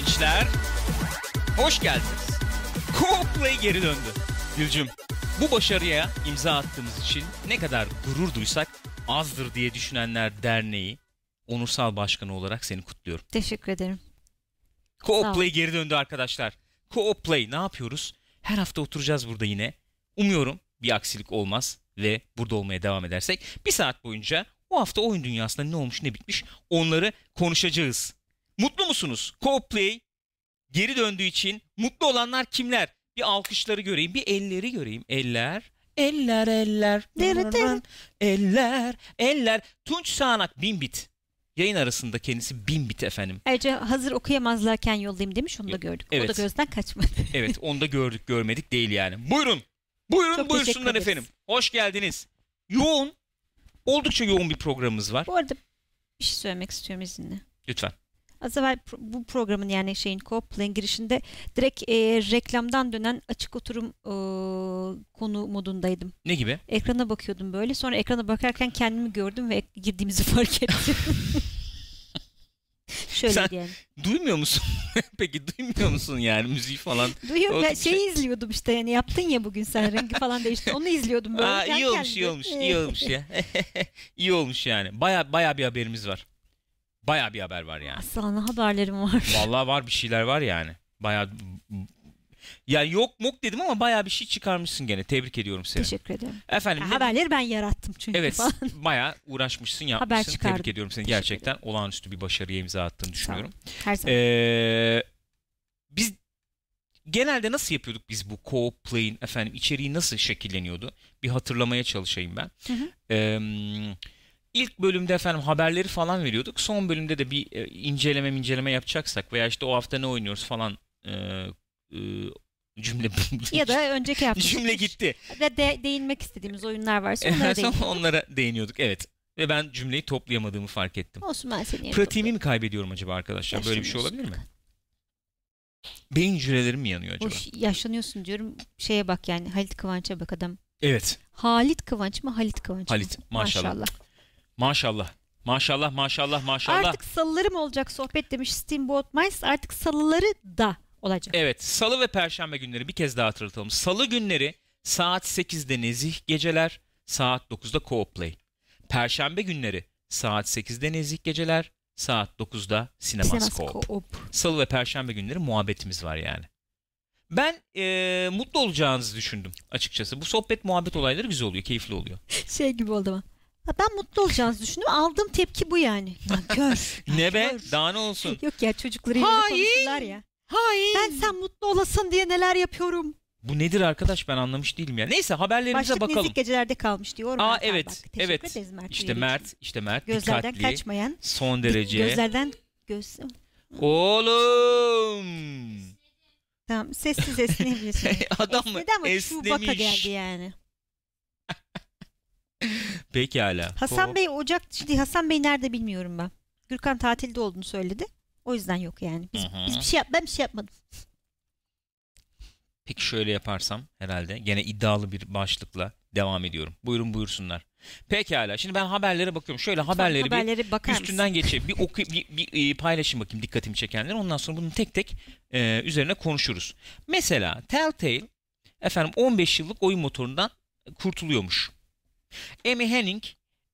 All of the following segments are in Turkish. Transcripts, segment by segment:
gençler. Hoş geldiniz. Cooplay geri döndü. Gülcüm, bu başarıya imza attığımız için ne kadar gurur duysak azdır diye düşünenler derneği onursal başkanı olarak seni kutluyorum. Teşekkür ederim. Cooplay geri döndü arkadaşlar. Cooplay ne yapıyoruz? Her hafta oturacağız burada yine. Umuyorum bir aksilik olmaz ve burada olmaya devam edersek bir saat boyunca o hafta oyun dünyasında ne olmuş ne bitmiş onları konuşacağız. Mutlu musunuz? Cooplay geri döndüğü için mutlu olanlar kimler? Bir alkışları göreyim, bir elleri göreyim. Eller. Eller. Tunç Sağanak Binbit. Yayın arasında kendisi Binbit efendim. Ayrıca hazır okuyamazlarken yollayayım demiş, onu da gördük. Evet. O da gözden kaçmadı. Evet, onu da gördük, görmedik değil yani. Buyurun çok buyursunlar efendim. Hoş geldiniz. Oldukça yoğun bir programımız var. Bu arada bir şey söylemek istiyorum izninle. Lütfen. Az evvel bu programın yani Cooplay'in girişinde direkt reklamdan dönen açık oturum konu modundaydım. Ne gibi? Ekrana bakıyordum böyle. Sonra ekrana bakarken kendimi gördüm ve girdiğimizi fark ettim. Şöyle sen yani. Duymuyor musun? Peki duymuyor musun yani müziği falan? Duyuyorum. Ben şeyi izliyordum işte yani yaptın ya bugün sen rengi falan değişti. Onu izliyordum böyle. Aa, iyi olmuş ya. İyi olmuş yani. Baya bir haberimiz var. Baya bir haber var yani. Aslan haberlerim var. Vallahi var, bir şeyler var yani. Baya yani yok muk dedim ama baya bir şey çıkarmışsın gene. Tebrik ediyorum seni. Teşekkür ederim. Efendim. Ya, haberleri ben yarattım çünkü. Evet. Falan. Baya uğraşmışsın, yapmışsın. Tebrik ediyorum seni. Gerçekten olağanüstü bir başarıya imza attığını düşünüyorum. Her zaman. Biz genelde nasıl yapıyorduk biz bu co-play'in efendim içeriği nasıl şekilleniyordu? Bir hatırlamaya çalışayım ben. İlk bölümde efendim haberleri falan veriyorduk. Son bölümde de bir inceleme yapacaksak veya işte o hafta ne oynuyoruz falan cümle ya da önceki hafta cümle gitti. Değinmek istediğimiz oyunlar varsa onlara değiniyorduk. Onlara değiniyorduk evet. Ve ben cümleyi toplayamadığımı fark ettim. Olsun, ben seni pratiğimi mi kaybediyorum acaba arkadaşlar? Yaşlanıyorsun. Böyle bir şey olabilir mi? Beyin hücrelerim mi yanıyor acaba? Yaşlanıyorsun diyorum. Şeye bak yani, Halit Kıvanç'a bak adam. Evet. Halit Kıvanç mı? Halit maşallah. Maşallah. Artık salıları mı olacak sohbet demiş Steamboat Mice. Artık salıları da olacak. Evet, salı ve perşembe günleri bir kez daha hatırlatalım. Salı günleri saat 8'de nezih geceler, saat 9'da co-play. Perşembe günleri saat 8'de nezih geceler, saat 9'da Sinemas Co-op. Salı ve perşembe günleri muhabbetimiz var yani. Ben mutlu olacağınızı düşündüm açıkçası. Bu sohbet muhabbet olayları güzel oluyor, keyifli oluyor. Şey gibi oldu ama. Ben mutlu olacağınızı düşündüm. Aldığım tepki bu yani. Nankör. Ne be? Daha ne olsun? Yok ya, çocukları yine konuşurlar ya. Hayır. Ben sen mutlu olasın diye neler yapıyorum. Bu nedir arkadaş, ben anlamış değilim ya. Neyse, haberlerimize bakalım. Başlık nezik gecelerde kalmış diyor. Aa evet. Bak. Evet. Mert işte Mert gözlerden dikkatli, kaçmayan, son derece. Oğlum. Tamam, sessiz esneyebilirsin. Adam esnemiş. Şubaka geldi yani. Pekala. Hasan Bey nerede bilmiyorum ben. Gürkan tatilde olduğunu söyledi. O yüzden yok yani. Biz ben bir şey yapmadım. Peki şöyle yaparsam herhalde gene iddialı bir başlıkla devam ediyorum. Buyursunlar. Pekala. Şimdi ben haberlere bakıyorum. Şöyle haberleri bir üstünden geçeyim. Bir paylaşayım bakayım dikkatimi çekenleri. Ondan sonra bunu tek tek üzerine konuşuruz. Mesela Telltale efendim 15 yıllık oyun motorundan kurtuluyormuş. Amy Hennig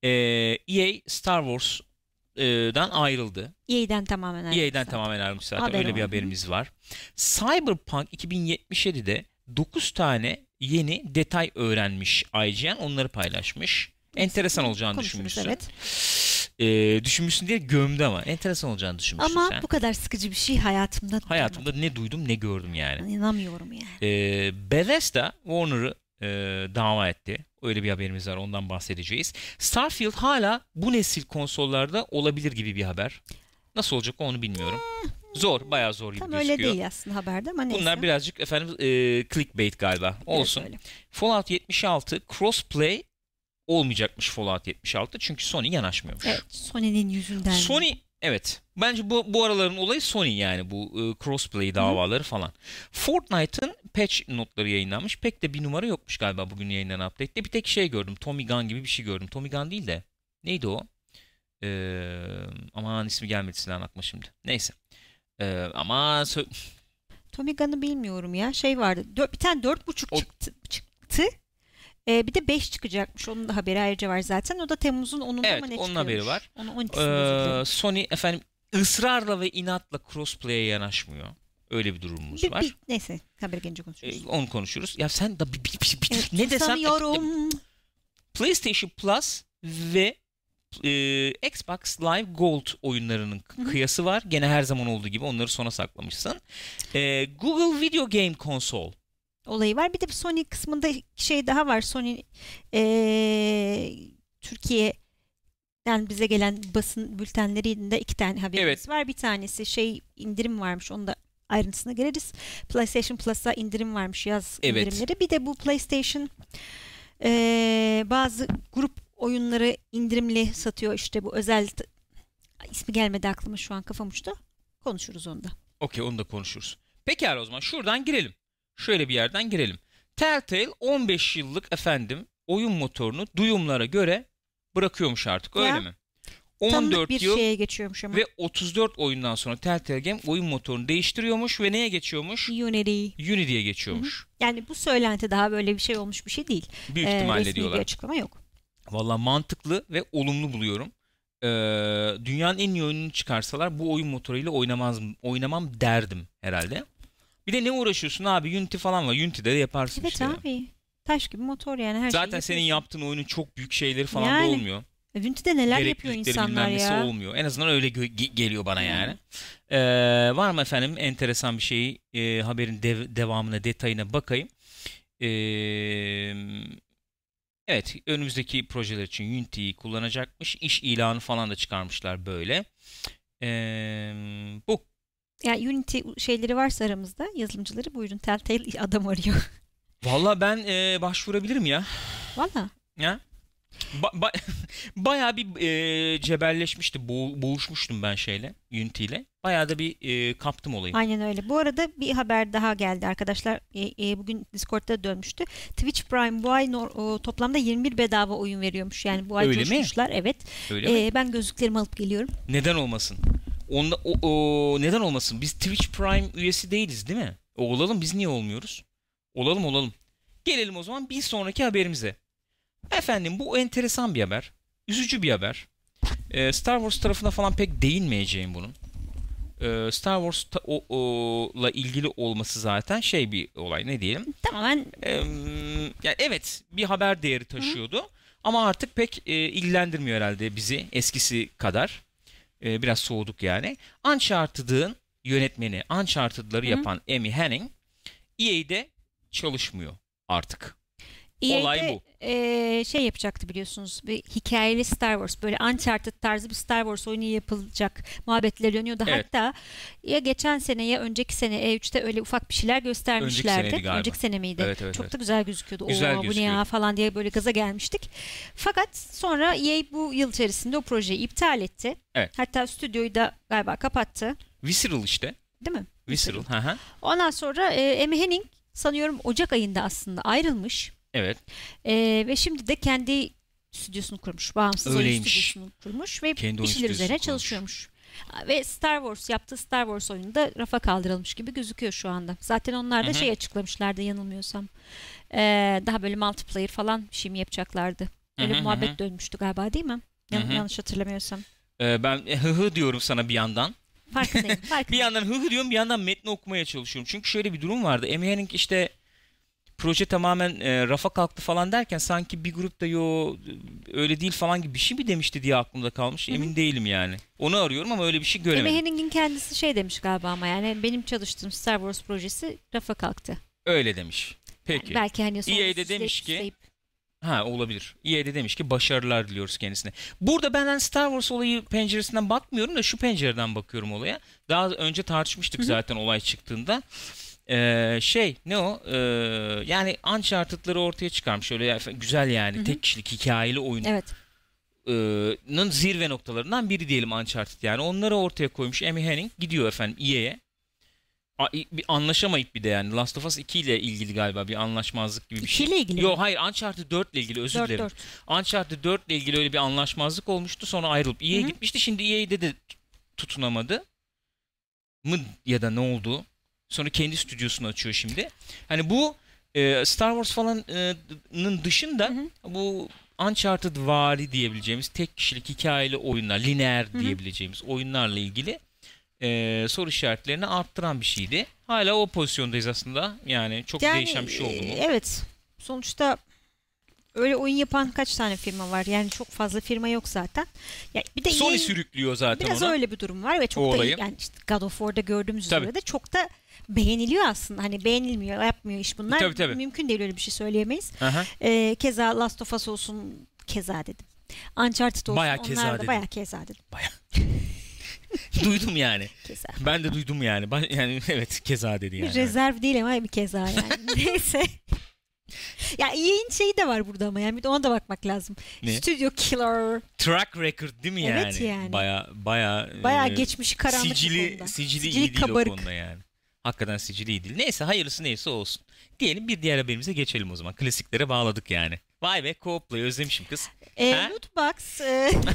EA Star Wars'dan ayrıldı. EA'den tamamen ayrılmış zaten. Öyle bir haberimiz var. Cyberpunk 2077'de 9 tane yeni detay öğrenmiş IGN. Onları paylaşmış. Enteresan olacağını düşünmüşsün. Evet. Düşünmüşsün diye gömdü ama. Enteresan olacağını düşünmüşsün sen. Ama bu kadar sıkıcı bir şey hayatımda ne duydum ne gördüm yani. İnanamıyorum yani. Bethesda Warner'ı dava etti. Öyle bir haberimiz var, ondan bahsedeceğiz. Starfield hala bu nesil konsollarda olabilir gibi bir haber. Nasıl olacak onu bilmiyorum. Zor, bayağı zor gibi gözüküyor. Tam öyle değil aslında haberde ama neyse. Bunlar birazcık efendim clickbait galiba. Olsun. Evet, Fallout 76 crossplay olmayacakmış Fallout 76 çünkü Sony yanaşmıyormuş. Evet, Sony'nin yüzünden. Sony evet. Bence bu araların olayı Sony yani bu crossplay davaları falan. Fortnite'ın patch notları yayınlanmış. Pek de bir numara yokmuş galiba bugün yayınlanan update'te. Bir tek şey gördüm. Tommy Gun gibi bir şey gördüm. Tommy Gun değil de neydi o? Aman ismi gelmedi, silahını atma şimdi. Neyse. Ama Tommy Gunn'ı bilmiyorum ya. Şey vardı. Bir tane 4.5 çıktı. Bir de 5 çıkacakmış. Onun da haberi ayrıca var zaten. O da Temmuz'un 10'unda evet, mı ne çıkıyormuş? Evet, onun haberi var. Sony efendim ısrarla ve inatla crossplay'e yanaşmıyor. Öyle bir durumumuz var. Neyse, haberi gelince konuşuruz. Onu konuşuruz. Ya sen da evet, ne desem PlayStation Plus ve Xbox Live Gold oyunlarının kıyası var. Gene her zaman olduğu gibi onları sona saklamışsın. Google Video Game Console olayı var. Bir de Sony kısmında şey daha var. Sony Türkiye'den bize gelen basın bültenlerinde 2 tane haberimiz evet. var. Bir tanesi indirim varmış. Onu da ayrıntısına gireriz. PlayStation Plus'a indirim varmış yaz evet. indirimleri. Bir de bu PlayStation bazı grup oyunları indirimli satıyor işte bu özel ismi gelmedi aklıma şu an kafam uçtu. Konuşuruz onu da. Okey, onu da konuşuruz. Pekala o zaman şuradan girelim. Şöyle bir yerden girelim. Telltale 15 yıllık efendim oyun motorunu duyumlara göre bırakıyormuş artık öyle ya, mi? 14 bir yıl şeye geçiyormuş ama. Ve 34 oyundan sonra Telltale Game oyun motorunu değiştiriyormuş ve neye geçiyormuş? Unity'ye geçiyormuş. Hı-hı. Yani bu söylenti daha böyle bir şey olmuş bir şey değil. Büyük ihtimalle diyorlar. Bir açıklama yok. Valla mantıklı ve olumlu buluyorum. Dünyanın en iyi oyununu çıkarsalar bu oyun motoruyla oynamam derdim herhalde. Bir de ne uğraşıyorsun abi? Unity falan var. Unity'de de yaparsın evet işte. Evet abi. Taş gibi motor yani her zaten senin yaptığın oyunun çok büyük şeyleri falan yani, da olmuyor. Unity'de neler yapıyor insanlar ya. Olmuyor. En azından öyle geliyor bana yani. Var mı efendim enteresan bir şey? Haberin devamına, detayına bakayım. Evet, önümüzdeki projeler için Unity'yi kullanacakmış. İş ilanı falan da çıkarmışlar böyle. Bu. Yani Unity şeyleri varsa aramızda yazılımcıları buyurun Telltale adam arıyor. Valla ben başvurabilirim ya. Valla? Ya. Bayağı bir cebelleşmişti, boğuşmuştum ben şeyle, Unity ile. Bayağı da bir kaptım olayı. Aynen öyle. Bu arada bir haber daha geldi arkadaşlar. Bugün Discord'da dönmüştü. Twitch Prime bu ay toplamda 21 bedava oyun veriyormuş. Yani bu ay öyle coşmuşlar. Mi? Evet. Öyle ben gözlüklerimi alıp geliyorum. Neden olmasın? Onda, neden olmasın? Biz Twitch Prime üyesi değiliz değil mi? Olalım, biz niye olmuyoruz? Olalım. Gelelim o zaman bir sonraki haberimize. Efendim bu enteresan bir haber. Üzücü bir haber. Star Wars tarafına falan pek değinmeyeceğim bunun. Star Wars'la ilgili olması zaten şey bir olay ne diyelim. Tamamen. Yani evet bir haber değeri taşıyordu. Hı-hı. Ama artık pek ilgilendirmiyor herhalde bizi eskisi kadar. Biraz soğuduk yani. Uncharted'ın yönetmeni, Uncharted'ları yapan Amy Hennig EA'de çalışmıyor artık. EA'de, olay bu. Şey yapacaktı biliyorsunuz bir hikayeli Star Wars böyle Uncharted tarzı bir Star Wars oyunu yapılacak muhabbetler dönüyordu evet. Hatta ya geçen sene ya önceki sene E3'te öyle ufak bir şeyler göstermişlerdi. Önceki sene miydi? Evet, çok da güzel gözüküyordu. Güzel bu ne ya falan diye böyle gaza gelmiştik. Fakat sonra EA bu yıl içerisinde o projeyi iptal etti. Evet. Hatta stüdyoyu da galiba kapattı. Visceral işte. Değil mi? Visceral. Hı-hı. Ondan sonra Amy Hennig sanıyorum Ocak ayında aslında ayrılmış. Evet. Ve şimdi de kendi stüdyosunu kurmuş. Bağımsız oyun stüdyosunu kurmuş ve işler üzerine çalışıyormuş. Ve Star Wars yaptığı Star Wars oyunu da rafa kaldırılmış gibi gözüküyor şu anda. Zaten onlar da şey açıklamışlardı yanılmıyorsam. Daha böyle multiplayer falan bir şey mi yapacaklardı? Öyle muhabbet dönmüştü galiba değil mi? Yanlış hatırlamıyorsam. Ben hı diyorum sana bir yandan. Farkındayım. Bir yandan hı diyorum bir yandan metni okumaya çalışıyorum. Çünkü şöyle bir durum vardı. Amy Hennig işte proje tamamen rafa kalktı falan derken sanki bir grupta yo öyle değil falan gibi bir şey mi demişti diye aklımda kalmış. Emin değilim yani. Onu arıyorum ama öyle bir şey göremedim. Amy Hennig'in kendisi şey demiş galiba ama yani benim çalıştığım Star Wars projesi rafa kalktı. Öyle demiş. Peki. Yani belki hani EA'de demiş ki olabilir. EA'de demiş ki başarılar diliyoruz kendisine. Burada ben Star Wars olayı penceresinden bakmıyorum da şu pencereden bakıyorum olaya. Daha önce tartışmıştık zaten olay çıktığında. Yani Uncharted'ları ortaya çıkarmış. Öyle güzel yani tek kişilik hikayeli oyunun zirve noktalarından biri diyelim Uncharted yani. Onları ortaya koymuş Amy Hennig gidiyor efendim EA'ye. Anlaşamayıp bir de yani Last of Us 2 ile ilgili galiba bir anlaşmazlık gibi bir şey. 2 ile ilgili yok hayır Uncharted 4 ile ilgili özür dilerim. Uncharted 4 ile ilgili öyle bir anlaşmazlık olmuştu sonra ayrılıp EA'ye gitmişti. Şimdi EA'de de tutunamadı. mı ya da ne oldu? Sonra kendi stüdyosunu açıyor şimdi. Hani bu Star Wars falanın dışında bu Uncharted vari diyebileceğimiz tek kişilik hikayeli oyunlar, lineer diyebileceğimiz oyunlarla ilgili soru işaretlerini arttıran bir şeydi. Hala o pozisyondayız aslında. Yani çok değişen bir şey oldu mu? Evet. Sonuçta öyle oyun yapan kaç tane firma var? Yani çok fazla firma yok zaten. Yani bir de Sony sürüklüyor zaten biraz ona. Biraz öyle bir durum var ve çok o da yani işte God of War'da gördüğümüz üzere de çok da beğeniliyor aslında. Hani beğenilmiyor, yapmıyor iş bunlar. Tabii. Mümkün değil, öyle bir şey söyleyemeyiz. Keza Last of Us olsun, keza dedim. Uncharted olsun, bayağı onlar da dedim. Bayağı keza dedim. Duydum yani. Keza. Ben de duydum yani. Yani evet, keza dedi yani. Bir rezerv değil ama bir keza yani. Neyse. Ya EA'nin şeyi de var burada ama yani bir de ona da bakmak lazım. Ne? Studio killer. Track record değil mi yani? Evet yani. Bayağı geçmişi karanlık konuda. Sicili iyi değil o konuda yani. Hakikaten sicili iyi değil. Neyse, hayırlısı neyse olsun. Diyelim bir diğer haberimize geçelim o zaman. Klasiklere bağladık yani. Vay be, Cooplay'ı özlemişim kız. Lootbox.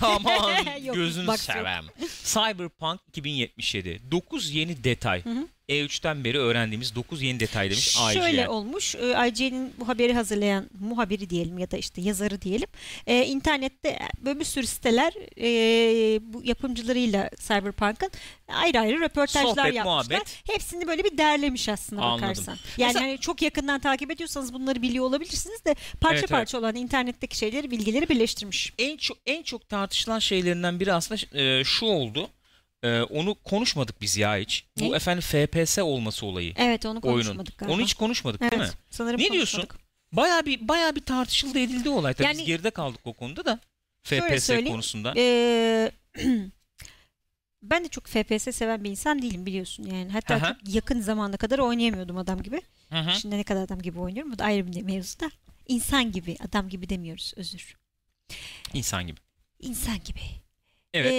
Aman gözünü seveyim. Cyberpunk 2077. 9 yeni detay. E3'ten beri öğrendiğimiz 9 yeni detay demiş IGN. Şöyle olmuş. IGN'in bu haberi hazırlayan muhabiri diyelim ya da işte yazarı diyelim. İnternette böyle bir sürü siteler bu yapımcılarıyla Cyberpunk'ın ayrı ayrı röportajlar sohbet, yapmışlar. Muhabbet. Hepsini böyle bir derlermiş aslında. Anladım. Bakarsan. Yani mesela... hani çok yakından takip ediyorsanız bunları biliyor olabilirsiniz de parça olan internetteki şeyleri, bilgileri birleştirmiş. En çok tartışılan şeylerinden biri aslında şu oldu. Onu konuşmadık biz ya hiç. Ne? Bu efendim FPS olması olayı. Evet, onu konuşmadık oyunun. Galiba. Onu hiç konuşmadık değil mi? Sanırım ne diyorsun? Bayağı bir tartışıldı edildi olay. Tabii yani, biz geride kaldık o konuda da. FPS konusunda. Ben de çok FPS seven bir insan değilim biliyorsun yani. Hatta çok yakın zamana kadar oynayamıyordum adam gibi. Şimdi ne kadar adam gibi oynuyorum. Bu da ayrı bir mevzu da. İnsan gibi, adam gibi demiyoruz, özür. İnsan gibi. Evet.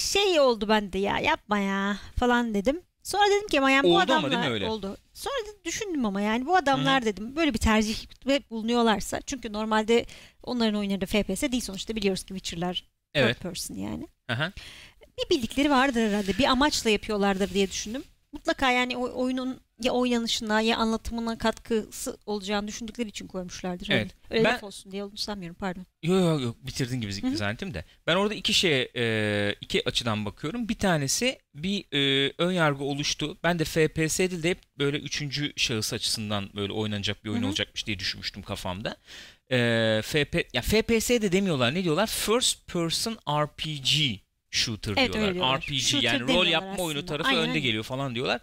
Şey oldu bende ya, yapma ya falan dedim. Sonra dedim ki yani bu adamlar oldu. Sonra düşündüm ama yani bu adamlar dedim böyle bir tercih bulunuyorlarsa, çünkü normalde onların oyunları da FPS değil sonuçta, biliyoruz ki Witcher'lar third person yani. Bir bildikleri vardır herhalde, bir amaçla yapıyorlardır diye düşündüm. Mutlaka yani oyunun ya oynanışına ya anlatımına katkısı olacağını düşündükleri için koymuşlardır. Evet. Öyle laf olsun diye olduğunu sanmıyorum, pardon. Yok bitirdin gibi zannettim de. Ben orada iki şeye, iki açıdan bakıyorum. Bir tanesi bir önyargı oluştu. Ben de FPS değil de hep böyle üçüncü şahıs açısından böyle oynanacak bir oyun olacakmış diye düşünmüştüm kafamda. FPS de demiyorlar, ne diyorlar? First Person RPG. Shooter diyorlar. Diyorlar. RPG shooter yani rol yapma aslında. Oyunu tarafı önde geliyor falan diyorlar.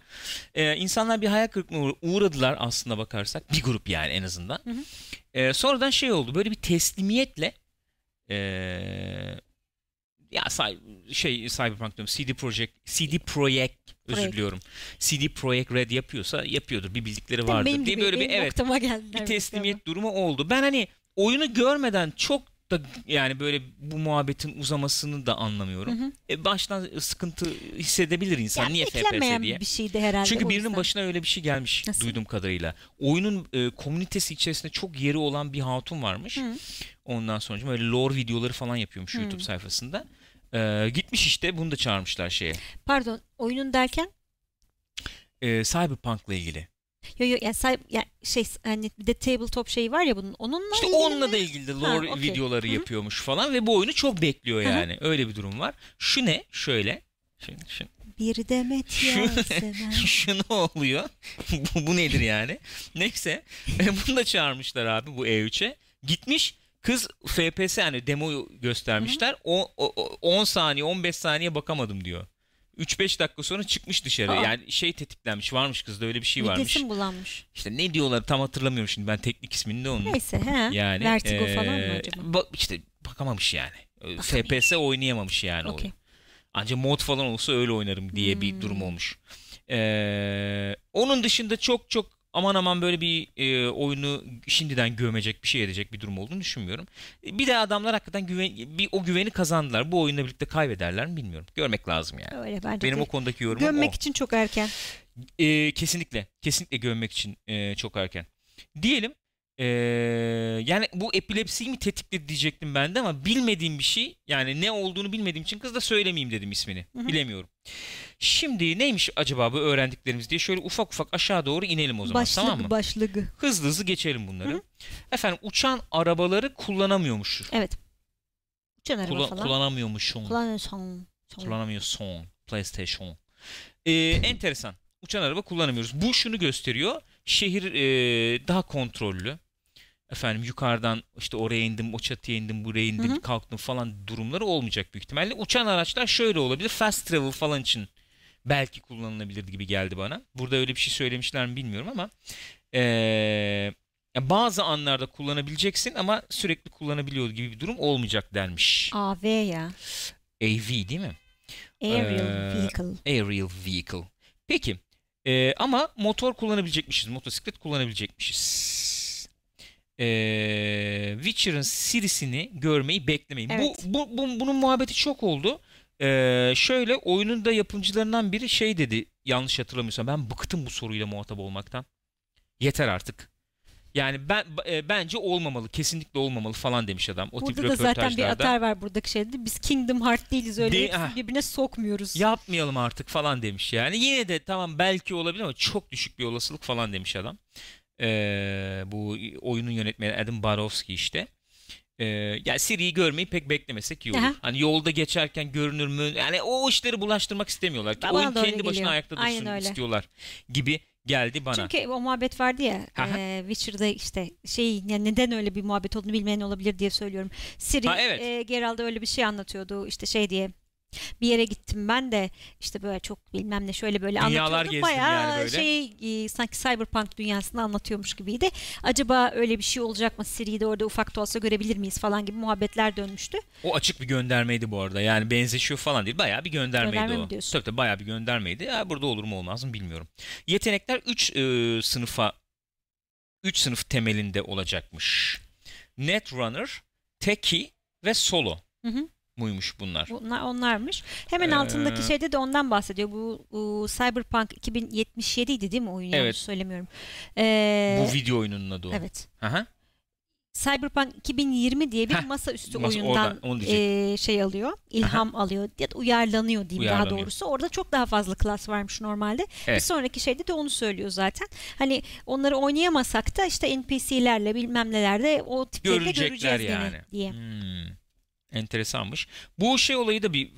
İnsanlar bir hayal kırıklığına uğradılar aslında bakarsak. Bir grup yani en azından. Sonradan şey oldu. Böyle bir teslimiyetle Cyberpunk diyorum. CD Projekt, özür diliyorum. CD Projekt Red yapıyorsa yapıyordur. Bir bildikleri vardır benim diye böyle bir bir teslimiyet durumu oldu. Ben hani oyunu görmeden çok da yani böyle bu muhabbetin uzamasını da anlamıyorum. Baştan sıkıntı hissedebilir insan. Yani niye FPS diye. Bir şeydi herhalde. Çünkü birinin başına öyle bir şey gelmiş. Nasıl? Duyduğum kadarıyla. Oyunun komünitesi içerisinde çok yeri olan bir hatun varmış. Ondan sonra böyle lore videoları falan yapıyormuş YouTube sayfasında. Gitmiş işte, bunu da çağırmışlar şeye. Pardon, oyunun derken? Cyberpunk'la ilgili. Yok yani şey hani bir de tabletop şeyi var ya bunun, onunla işte ilgili onunla da ilgili de lore videoları yapıyormuş falan ve bu oyunu çok bekliyor yani. Öyle bir durum var. Şu ne? Şöyle. Şimdi. Bir demet yazsana. Şu ne oluyor? bu nedir yani? Neyse. Bunu da çağırmışlar abi bu E3'e. Gitmiş. Kız FPS yani demoyu göstermişler. O 10 saniye 15 saniye bakamadım diyor. 3-5 dakika sonra çıkmış dışarı. Yani şey tetiklenmiş, varmış kızda öyle bir şey varmış. Midesi bulanmış. İşte ne diyorlar tam hatırlamıyorum şimdi ben teknik ismini de onun. Neyse yani. Vertigo falan mı acaba? İşte bakamamış yani. FPS oynayamamış yani oyun. Ancak mod falan olsa öyle oynarım diye bir durum olmuş. Onun dışında çok aman böyle bir oyunu şimdiden gömecek, bir şey edecek bir durum olduğunu düşünmüyorum. Bir de adamlar hakikaten o güveni kazandılar. Bu oyunla birlikte kaybederler mi bilmiyorum. Görmek lazım yani. Öyle, benim o konudaki yorumum gömmek için çok erken. Kesinlikle gömmek için çok erken. Diyelim Yani bu epilepsiyi mi tetikledi diyecektim ben de ama bilmediğim bir şey, yani ne olduğunu bilmediğim için kız da söylemeyeyim dedim ismini. Hı-hı. Bilemiyorum. Şimdi neymiş acaba bu öğrendiklerimiz diye şöyle ufak ufak aşağı doğru inelim o zaman, başlık, tamam mı? Başlık. Hızlı hızlı geçelim bunları. Hı-hı. Efendim uçan arabaları kullanamıyormuş. Evet. Uçan araba falan. Kullanamıyormuşsun. Kullanamıyorsun. PlayStation. Enteresan. Uçan araba kullanamıyoruz. Bu şunu gösteriyor. Şehir daha kontrollü. Efendim yukarıdan işte oraya indim, o çatıya indim, buraya indim, Hı-hı. kalktım falan durumları olmayacak büyük ihtimalle. Uçan araçlar şöyle olabilir. Fast travel falan için belki kullanılabilir gibi geldi bana. Burada öyle bir şey söylemişler mi bilmiyorum ama bazı anlarda kullanabileceksin ama sürekli kullanabiliyor gibi bir durum olmayacak denmiş. AV ya. AV değil mi? Aerial Vehicle. Aerial Vehicle. Peki ama motor kullanabilecekmişiz. Motosiklet kullanabilecekmişiz. Witcher'ın serisini görmeyi beklemeyin. Evet. Bunun muhabbeti çok oldu. Şöyle oyunun da yapımcılarından biri şey dedi, yanlış hatırlamıyorsam, ben bıktım bu soruyla muhatap olmaktan. Yeter artık. Yani bence olmamalı, kesinlikle olmamalı falan demiş adam. O burada tip da zaten bir atar var buradaki şeyde. Biz Kingdom Heart değiliz öyle. Birbirine sokmuyoruz. Yapmayalım artık falan demiş yani. Yine de tamam belki olabilir ama çok düşük bir olasılık falan demiş adam. Bu oyunun yönetmeni Adam Barofsky işte. Yani seriyi görmeyi pek beklemesek iyi olur. Aha. Hani yolda geçerken görünür mü? Yani o işleri bulaştırmak istemiyorlar. Ki oyun kendi başına geliyor. Ayakta dursun istiyorlar gibi geldi bana. Çünkü o muhabbet vardı ya Witcher'da işte yani neden öyle bir muhabbet olduğunu bilmeyen olabilir diye söylüyorum. Siri evet. Geralt'a öyle bir şey anlatıyordu işte diye. Bir yere gittim ben de işte böyle çok bilmem ne şöyle böyle anlatıyordum, bayağı yani böyle. Sanki Cyberpunk dünyasını anlatıyormuş gibiydi. Acaba öyle bir şey olacak mı? Siri'yi de orada ufak da olsa görebilir miyiz falan gibi muhabbetler dönmüştü. O açık bir göndermeydi bu arada, yani benzeşiyor falan değil, bayağı bir göndermeydi o. Tabii bayağı bir göndermeydi. Ya, burada olur mu olmaz mı bilmiyorum. Yetenekler 3 sınıf temelinde olacakmış. Netrunner, Teki ve Solo. Hı hı. muymuş bunlar? Onlarmış. Hemen altındaki şeyde de ondan bahsediyor. Bu Cyberpunk 2077 idi değil mi oyun? Evet. Yanlış söylemiyorum. Bu video oyununun adı o. Evet. Aha. Cyberpunk 2020 diye bir masaüstü oyundan alıyor. İlham alıyor. Ya da uyarlanıyor diyeyim daha doğrusu. Orada çok daha fazla klas varmış normalde. Evet. Bir sonraki şeyde de onu söylüyor zaten. Hani onları oynayamasak da işte NPC'lerle bilmem nelerde o tipleri göreceğiz yani. Diye. Hmm. Enteresanmış. Bu olayı da bir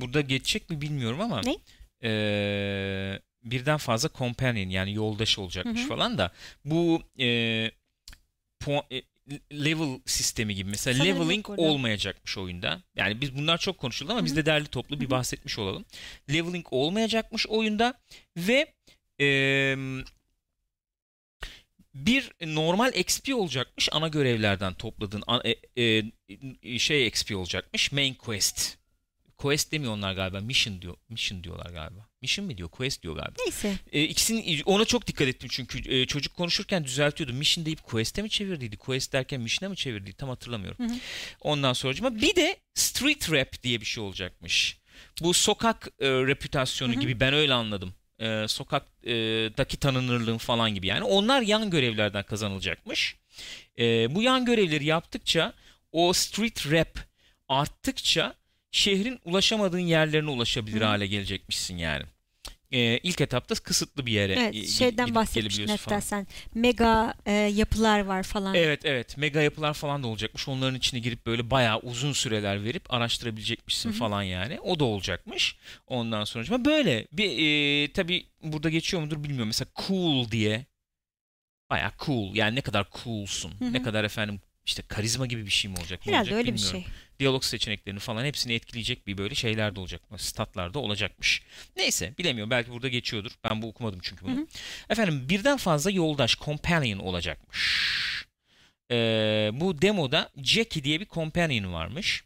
burada geçecek mi bilmiyorum ama birden fazla companion yani yoldaş olacakmış Hı-hı. falan da bu level sistemi gibi mesela sana leveling olmayacakmış oyunda. Yani biz bunlar çok konuşuldu ama Hı-hı. biz de derli toplu bir bahsetmiş olalım. Leveling olmayacakmış oyunda ve bir normal XP olacakmış, ana görevlerden topladığın XP olacakmış, main quest. Quest demiyor onlar galiba, mission diyorlar galiba. Mission mi diyor, quest diyor galiba. Neyse. İkisini, ona çok dikkat ettim çünkü çocuk konuşurken düzeltiyordu. Mission deyip quest'e mi çevirdiydi, quest derken mission'a mı çevirdiydi tam hatırlamıyorum. Hı hı. Ondan sonra bir de street rap diye bir şey olacakmış. Bu sokak reputasyonu hı hı. gibi, ben öyle anladım. Sokaktaki tanınırlığın falan gibi yani. Onlar yan görevlerden kazanılacakmış. Bu yan görevleri yaptıkça o street rap arttıkça şehrin ulaşamadığın yerlerine ulaşabilir Hı. hale gelecekmişsin yani. İlk etapta kısıtlı bir yere gidip bahsetmiştin hatta falan. Sen mega yapılar var falan. Evet mega yapılar falan da olacakmış. Onların içine girip böyle bayağı uzun süreler verip araştırabilecekmişsin Hı-hı. falan yani. O da olacakmış. Ondan sonra böyle bir tabii burada geçiyor mudur bilmiyorum. Mesela cool diye bayağı cool yani ne kadar coolsun Hı-hı. ne kadar efendim işte karizma gibi bir şey mi olacak? Herhalde olacak, öyle bilmiyorum. Bir şey. Diyalog seçeneklerini falan hepsini etkileyecek bir böyle şeyler de olacak. Statlar da olacakmış. Neyse bilemiyorum. Belki burada geçiyordur. Ben bu okumadım çünkü bunu. Hı hı. Efendim birden fazla yoldaş, companion olacakmış. Bu demoda Jackie diye bir companion varmış.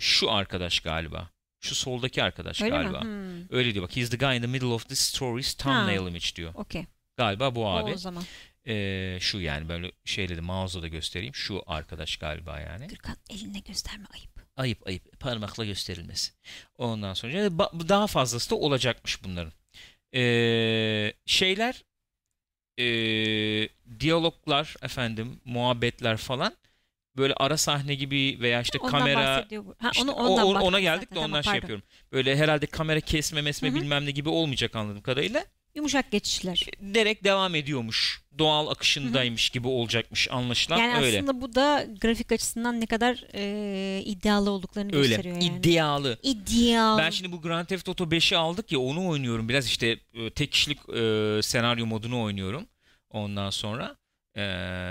Şu arkadaş galiba. Şu soldaki arkadaş öyle galiba. Hmm. Öyle diyor. Bak he's the guy in the middle of this story's thumbnail image diyor. Okay. Galiba bu abi. O zaman. Şu yani böyle dedi mouse'la da göstereyim. Şu arkadaş galiba yani. Gürkan elinle gösterme ayıp. Ayıp. Parmakla gösterilmesi. Ondan sonra daha fazlası da olacakmış bunların. diyaloglar, efendim, muhabbetler falan böyle ara sahne gibi veya işte ondan kamera işte ona geldik de ondan şey yapıyorum. Böyle herhalde kamera kesme mesme, hı hı, bilmem ne gibi olmayacak anladığım kadarıyla. Yumuşak geçişler. Direkt devam ediyormuş. Doğal akışındaymış, hı hı, gibi olacakmış anlaşılan yani öyle. Yani aslında bu da grafik açısından ne kadar iddialı olduklarını öyle gösteriyor yani. Öyle iddialı. İddialı. Ben şimdi bu Grand Theft Auto 5'i aldık ya, onu oynuyorum. Biraz işte tek kişilik senaryo modunu oynuyorum. Ondan sonra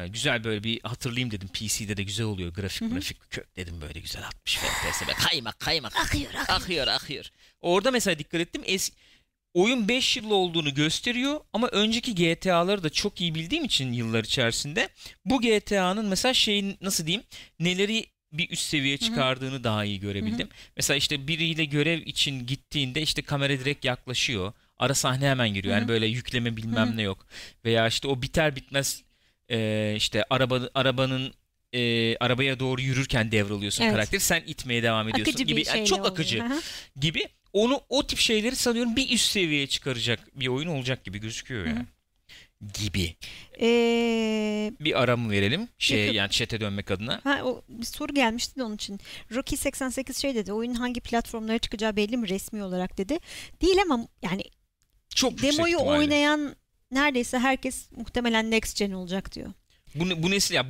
güzel böyle bir hatırlayayım dedim. PC'de de güzel oluyor grafik, hı hı, grafik kök dedim böyle güzel 60 FPS. Kaymak. Akıyor. Orada mesela dikkat ettim oyun 5 yıllı olduğunu gösteriyor ama önceki GTA'ları da çok iyi bildiğim için yıllar içerisinde bu GTA'nın mesela şeyin, nasıl diyeyim, neleri bir üst seviye çıkardığını, hı-hı, daha iyi görebildim. Hı-hı. Mesela işte biriyle görev için gittiğinde işte kamera direkt yaklaşıyor. Ara sahne hemen giriyor. Hı-hı. Yani böyle yükleme bilmem, hı-hı, ne yok. Veya işte o biter bitmez işte arabanın arabaya doğru yürürken devralıyorsun, evet, karakteri. Sen itmeye devam ediyorsun akıcı gibi. Yani çok akıcı oluyor gibi. Onu, o tip şeyleri sanıyorum bir üst seviyeye çıkaracak bir oyun olacak gibi gözüküyor yani. Hı. Gibi. Bir ara mı verelim? Yani chat'e dönmek adına. Bir soru gelmişti de onun için. Rocky 88 şey dedi. Oyunun hangi platformlara çıkacağı belli mi resmi olarak dedi. Değil ama yani çok demoyu oynayan neredeyse herkes muhtemelen next gen olacak diyor. Bu nesil ya,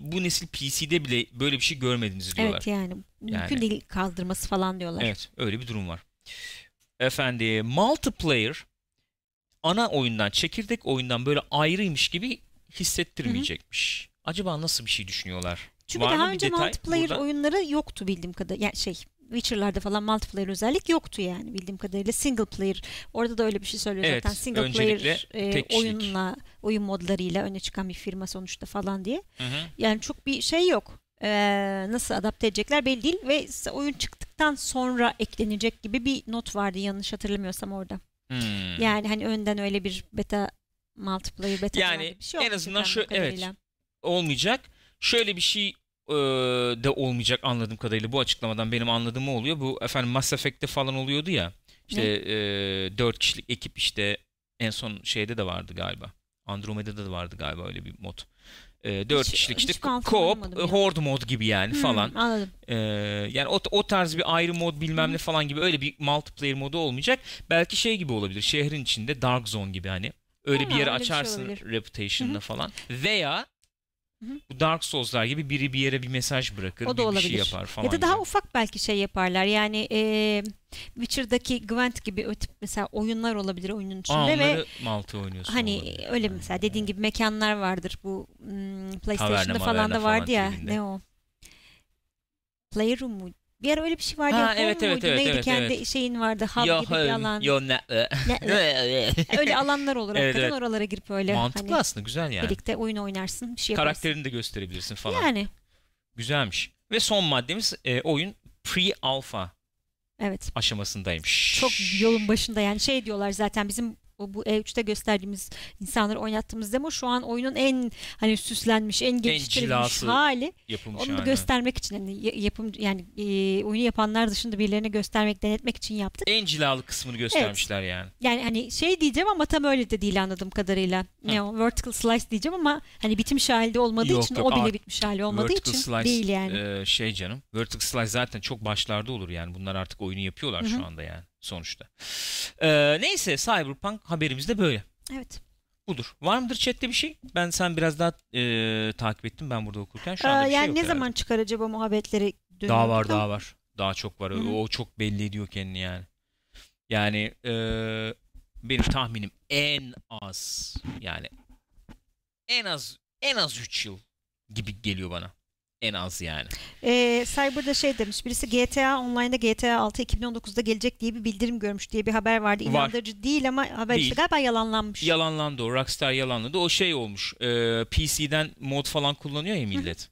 bu nesil PC'de bile böyle bir şey görmediniz diyorlar. Evet yani mümkün değil kaldırması falan diyorlar. Evet, öyle bir durum var. Efendim, multiplayer ana oyundan, çekirdek oyundan böyle ayrıymış gibi hissettirmeyecekmiş. Hı-hı. Acaba nasıl bir şey düşünüyorlar? Çünkü var daha önce multiplayer oyunları yoktu bildiğim kadarıyla. Yani Witcher'larda falan multiplayer özellik yoktu yani bildiğim kadarıyla. Single player. Orada da öyle bir şey söylüyor, evet, zaten. Single player oyun modlarıyla öne çıkan bir firma sonuçta falan diye. Hı hı. Yani çok bir şey yok. Nasıl adapte edecekler belli değil ve oyun çıktıktan sonra eklenecek gibi bir not vardı yanlış hatırlamıyorsam orada. Hmm. Yani hani önden öyle bir beta multiplayer beta yani bir şey yok. En azından olmayacak. Şöyle bir şey de olmayacak anladığım kadarıyla, bu açıklamadan benim anladığım oluyor. Bu efendim Mass Effect'te falan oluyordu ya. İşte 4 kişilik ekip, işte en son şeyde de vardı galiba. Andromeda'da da vardı galiba öyle bir mod. 4 kişilik işte co-op, horde mod gibi yani falan. Anladım. Yani o tarz bir ayrı mod bilmem ne falan gibi öyle bir multiplayer modu olmayacak. Belki şey gibi olabilir. Şehrin içinde Dark Zone gibi hani. Öyle bir yere açarsın şey Reputation'la falan. Veya bu Dark Souls'lar gibi biri bir yere bir mesaj bırakır, bir şey yapar falan. Ya da daha ufak belki şey yaparlar. Yani Witcher'daki Gwent gibi ötüp mesela oyunlar olabilir oyunun içinde ve Malta oynuyorsun. Hani olabilir. Öyle mesela dediğin gibi mekanlar vardır. Bu PlayStation'da falan da vardı ya. Filminde. Ne o? Playroom mu? Bir ara öyle bir şey vardı. Evet. Kendi şeyin vardı. Hub gibi bir alan. Öyle alanlar olur. Evet. Oralara girip öyle. Mantıklı hani, aslında güzel yani. Birlikte oyun oynarsın. Bir şey karakterini de gösterebilirsin falan. Yani. Güzelmiş. Ve son maddemiz oyun pre-alpha aşamasındaymış. Çok yolun başında yani şey diyorlar zaten bizim bu E3'te gösterdiğimiz, insanları oynattığımız demo şu an oyunun en hani süslenmiş, en geliştirilmiş hali. Onu da göstermek için yani oyunu yapanlar dışında birilerine denetmek için yaptık. En cilalı kısmını göstermişler yani. Yani hani şey diyeceğim ama tam öyle de değil anladığım kadarıyla. Vertical slice diyeceğim ama hani bitmiş halde olmadığı için o bile bitmiş hali olmadığı için değil yani. Vertical slice zaten çok başlarda olur yani. Bunlar artık oyunu yapıyorlar, hı-hı, şu anda yani. Sonuçta. Neyse, Cyberpunk haberimiz de böyle. Evet. Budur. Var mıdır chatte bir şey? Sen biraz daha takip ettim ben burada okurken. Şu anda bir şey yok. Ne zaman çıkar acaba muhabbetleri? Daha var. Daha çok var. Hı-hı. O çok belli ediyor kendini yani. Yani benim tahminim en az 3 yıl gibi geliyor bana. En az yani. Cyber'da şey demiş birisi, GTA Online'da GTA 6 2019'da gelecek diye bir bildirim görmüş diye bir haber vardı. İnandırıcı değil ama haber işte galiba yalanlanmış. Yalanlandı o. Rockstar yalanladı. O şey olmuş. PC'den mod falan kullanıyor ya millet.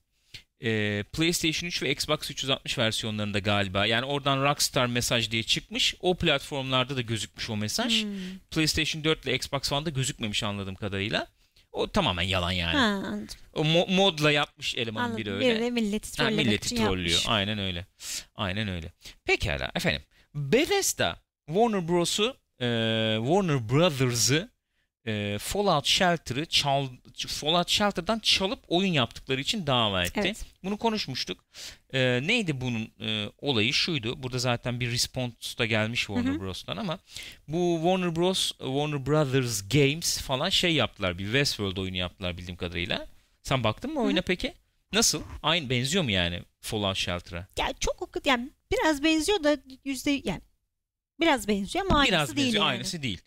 PlayStation 3 ve Xbox 360 versiyonlarında galiba. Yani oradan Rockstar mesaj diye çıkmış. O platformlarda da gözükmüş o mesaj. PlayStation 4 ile Xbox One'da gözükmemiş anladığım kadarıyla. O tamamen yalan yani. O modla yapmış eleman biri öyle. Biri milleti trollüyor. Aynen öyle. Pekala efendim. Bethesda Warner Bros'u Fallout Shelter'dan çalıp oyun yaptıkları için dava etti. Evet. Bunu konuşmuştuk. Neydi bunun olayı? Şuydu. Burada zaten bir response da gelmiş Warner Bros'tan ama bu Warner Brothers Games falan şey yaptılar. Bir Westworld oyunu yaptılar bildiğim kadarıyla. Sen baktın mı oyuna peki? Nasıl? Aynı benziyor mu yani Fallout Shelter'a? Ya çok yani biraz benziyor da yani biraz benziyor ama aynısı biraz benziyor, değil. Yani. Aynısı değil.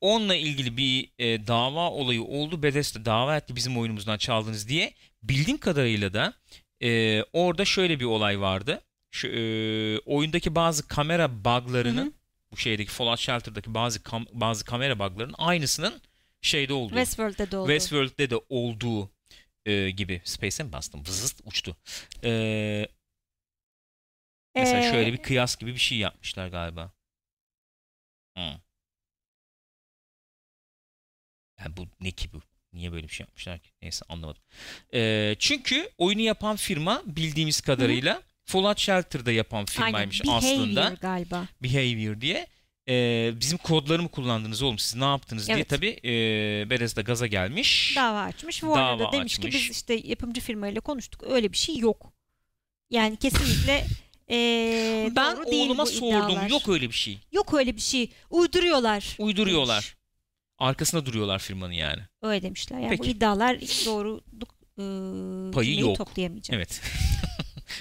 Onunla ilgili bir dava olayı oldu. Bethesda dava etti bizim oyunumuzdan çaldınız diye. Bildiğim kadarıyla da orada şöyle bir olay vardı. Şu, oyundaki bazı kamera buglarının bu şeydeki Fallout Shelter'daki bazı kamera buglarının aynısının şeyde olduğu. Westworld'de de olduğu gibi. Space'e mi bastım? Vızızt uçtu. Mesela şöyle bir kıyas gibi bir şey yapmışlar galiba. Yani bu ne ki bu? Niye böyle bir şey yapmışlar ki? Neyse anlamadım. Çünkü oyunu yapan firma bildiğimiz kadarıyla Fallout Shelter'da yapan firmaymış aslında. Behavior galiba. Behavior diye. Bizim kodlarımı kullandınız oğlum siz ne yaptınız diye tabii Bethesda gaza gelmiş. Dava açmış. Warner'da demiş ki biz işte yapımcı firmayla konuştuk. Öyle bir şey yok. Yani kesinlikle ben oğluma sordum. Yok öyle bir şey. Yok öyle bir şey. Uyduruyorlar. Demiş. Arkasında duruyorlar firmanın yani. Öyle demişler. Yani bu iddialar doğruluk payı yok. Toplayamayacağım. Evet.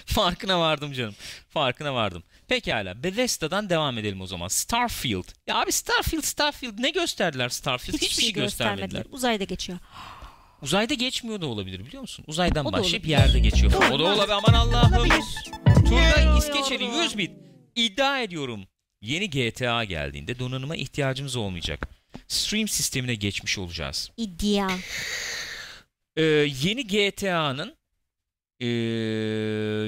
Farkına vardım canım. Farkına vardım. Pekala. Bethesda'dan devam edelim o zaman. Starfield. Ya abi Starfield ne gösterdiler Starfield? Hiçbir şey göstermediler. Uzayda geçiyor. Uzayda geçmiyor da olabilir biliyor musun? Uzaydan başlayıp yerde geçiyor. O da olabilir. Aman Allah'ım. Turgay İskeçeli 100 bit. İddia ediyorum. Yeni GTA geldiğinde donanıma ihtiyacımız olmayacak. Stream sistemine geçmiş olacağız. İddia. Yeni GTA'nın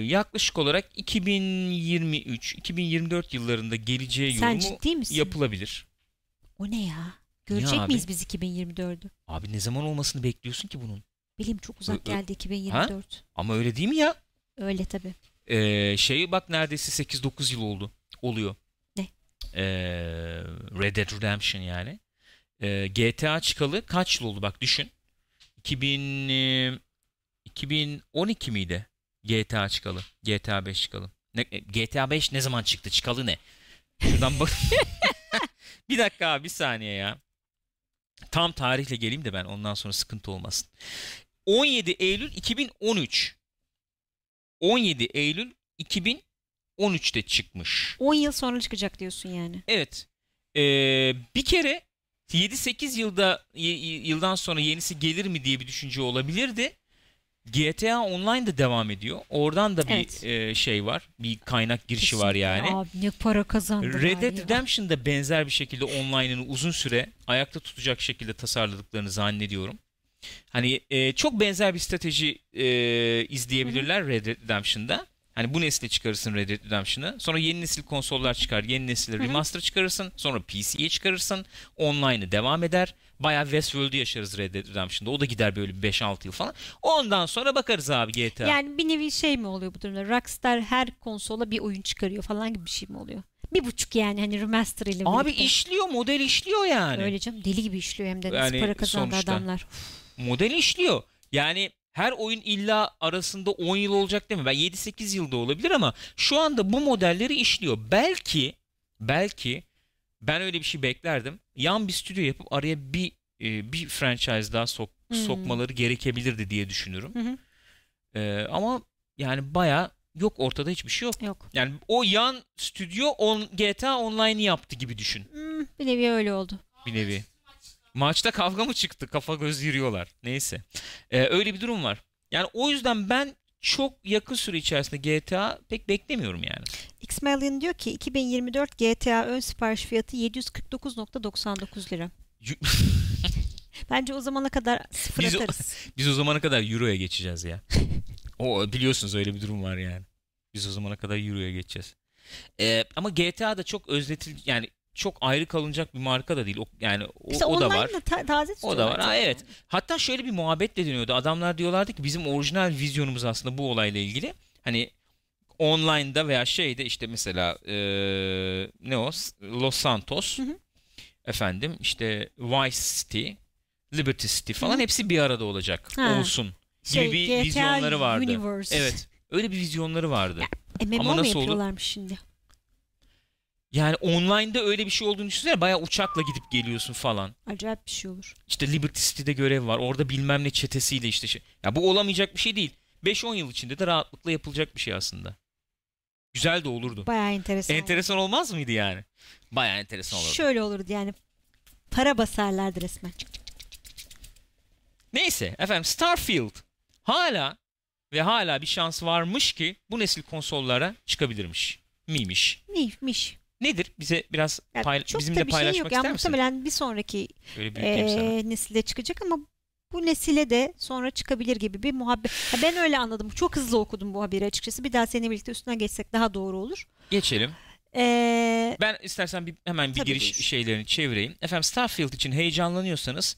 yaklaşık olarak 2023-2024 yıllarında geleceği yorumu yapılabilir. O ne ya? Görecek ya miyiz biz 2024'ü? Abi ne zaman olmasını bekliyorsun ki bunun? Bileyim çok uzak geldi 2024. Ha? Ama öyle değil mi ya? Öyle tabii. Bak neredeyse 8-9 yıl oldu. Oluyor. Red Dead Redemption yani. GTA çıkalı kaç yıl oldu bak düşün. 2012 miydi? GTA çıkalı. GTA 5 çıkalı. GTA 5 ne zaman çıktı? Çıkalı ne? Şuradan bak. Bir dakika abi, bir saniye ya. Tam tarihle geleyim de ben ondan sonra sıkıntı olmasın. 17 Eylül 2013. 17 Eylül 2013. 13'te çıkmış. 10 yıl sonra çıkacak diyorsun yani. Evet. Bir kere 7-8 yıldan sonra yenisi gelir mi diye bir düşünce olabilirdi. GTA Online'da devam ediyor. Oradan da bir şey var. Bir kaynak girişi var yani. Abi ne para kazandı. Red Dead Redemption'da benzer bir şekilde online'ını uzun süre ayakta tutacak şekilde tasarladıklarını zannediyorum. Hani çok benzer bir strateji izleyebilirler Red Dead Redemption'da. Hani bu nesile çıkarırsın Red Dead Redemption'ı. Sonra yeni nesil konsollar çıkar. Yeni nesile remaster çıkarırsın. Sonra PC'ye çıkarırsın. Online'ı devam eder. Bayağı Westworld'u yaşarız Red Dead Redemption'da. O da gider böyle 5-6 yıl falan. Ondan sonra bakarız abi GTA. Yani bir nevi şey mi oluyor bu durumda? Rockstar her konsola bir oyun çıkarıyor falan gibi bir şey mi oluyor? 1,5 yani hani remaster ile birlikte. Abi işliyor. Model işliyor yani. Öyle canım. Deli gibi işliyor hem de. Yani para kazandı sonuçta, adamlar. Model işliyor. Yani... Her oyun illa arasında 10 yıl olacak değil mi? Ben 7-8 yılda olabilir ama şu anda bu modelleri işliyor. Belki ben öyle bir şey beklerdim. Yan bir stüdyo yapıp araya bir franchise daha sokmaları gerekebilirdi diye düşünüyorum. Ama yani bayağı yok, ortada hiçbir şey yok. Yani o yan stüdyo GTA Online'ı yaptı gibi düşün. Bir nevi öyle oldu. Bir nevi. Maçta kavga mı çıktı? Kafa göz yürüyorlar. Neyse. Öyle bir durum var. Yani o yüzden ben çok yakın süre içerisinde GTA pek beklemiyorum yani. X-Melin diyor ki 2024 GTA ön sipariş fiyatı 749.99 lira. Bence o zamana kadar sıfır atarız. Biz o zamana kadar Euro'ya geçeceğiz ya. Biliyorsunuz öyle bir durum var yani. Biz o zamana kadar Euro'ya geçeceğiz. Ama GTA'da çok yani çok ayrı kalınacak bir marka da değil. Yani o da var. Taze o da var. Evet. Hatta şöyle bir muhabbetle dönüyordu. Adamlar diyorlardı ki bizim orijinal vizyonumuz aslında bu olayla ilgili. Hani online'da veya şeyde işte mesela Los Santos Efendim işte Vice City, Liberty City falan hepsi bir arada olacak. Ha. Olsun. Şey, gibi bir GTA vizyonları vardı. Universe. Evet. Öyle bir vizyonları vardı. Ya, MMO ama nasıl oldu? Şimdi? Yani online'da öyle bir şey olduğunu düşünsene. Bayağı uçakla gidip geliyorsun falan. Acayip bir şey olur. İşte Liberty City'de görev var. Orada bilmem ne çetesiyle işte şey. Ya bu olamayacak bir şey değil. 5-10 yıl içinde de rahatlıkla yapılacak bir şey aslında. Güzel de olurdu. Bayağı enteresan. Enteresan olmaz mıydı yani? Bayağı enteresan olurdu. Şöyle olurdu yani. Para basarlardı resmen. Neyse efendim, Starfield hala ve hala bir şans varmış ki bu nesil konsollara çıkabilirmiş. Miymiş? Neymiş? Nedir? Bize biraz bizimle paylaşmak ister misin? Muhtemelen bir sonraki nesile çıkacak ama bu nesile de sonra çıkabilir gibi bir muhabbet. Ha, ben öyle anladım. Çok hızlı okudum bu haberi açıkçası. Bir daha seninle birlikte üstüne geçsek daha doğru olur. Geçelim. Ben istersen hemen bir giriş şeylerini çevireyim. Efendim, Starfield için heyecanlanıyorsanız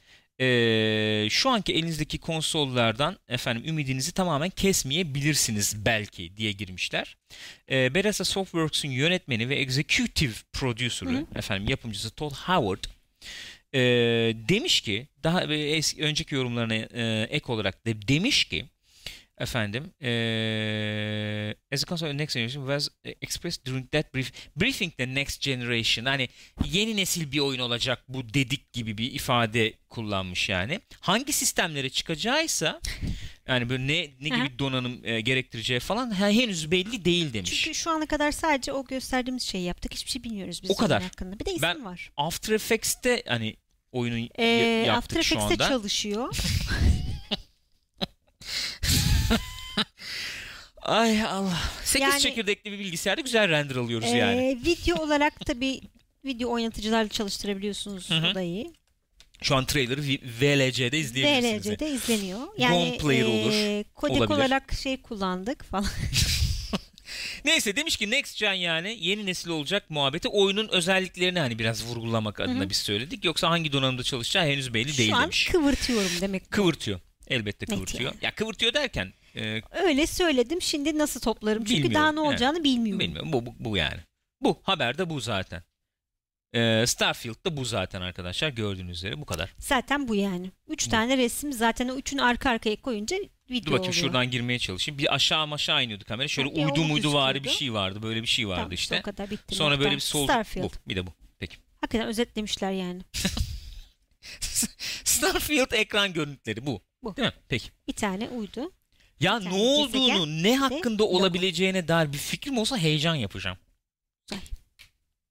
şu anki elinizdeki konsollardan efendim ümidinizi tamamen kesmeyebilirsiniz belki diye girmişler. Bethesda Softworks'un yönetmeni ve executive producer'ı efendim yapımcısı Todd Howard demiş ki, daha önceki yorumlarına ek olarak demiş ki efendim, as a concept, next generation was expressed during that briefing the next generation. Hani yeni nesil bir oyun olacak bu dedik gibi bir ifade kullanmış yani. Hangi sistemlere çıkacağıysa yani böyle ne gibi donanım gerektireceği falan henüz belli değil demiş. Çünkü şu ana kadar sadece o gösterdiğimiz şeyi yaptık. Hiçbir şey bilmiyoruz biz o kadar hakkında. Bir de isim var. After Effects'te hani oyunu yaptık şu anda. After Effects'te çalışıyor. Ay Allah. 8 yani, çekirdekli bir bilgisayarda güzel render alıyoruz yani. Video olarak tabii video oynatıcılarla çalıştırabiliyorsunuz odayı. Şu an trailer'ı VLC'de izleyebilirsiniz. VLC'de izleniyor. Yani kodek olarak şey kullandık falan. Neyse, demiş ki Next Gen yani yeni nesil olacak muhabbeti, oyunun özelliklerini hani biraz vurgulamak adına biz söyledik. Yoksa hangi donanımda çalışacağı henüz belli değil demiş. Şu an kıvırtıyorum demek. Kıvırtıyor. Elbette kıvırtıyor. Yani. Ya kıvırtıyor derken öyle söyledim. Şimdi nasıl toplarım? Çünkü daha ne olacağını bilmiyorum. Bilmiyorum. Bu yani. Bu haber de bu zaten. Starfield da bu zaten arkadaşlar. Gördüğünüz üzere bu kadar. Zaten bu yani. Üç tane resim, zaten o üçünü arka arkaya koyunca video. Dur bakayım, şuradan girmeye çalışayım. Bir aşağı iniyordu kamera. Şöyle uydu vardı, bir şey vardı. Böyle bir şey vardı tamam, işte. O kadar bitti. Sonra böyle bir soğuk. Bu. Bir de bu. Peki. Hakikaten özetlemişler yani. Starfield ekran görüntüleri bu. Değil mi? Peki. Bir tane uydu. Ya ne olduğunu, ne hakkında olabileceğine dair bir fikrim olsa heyecan yapacağım.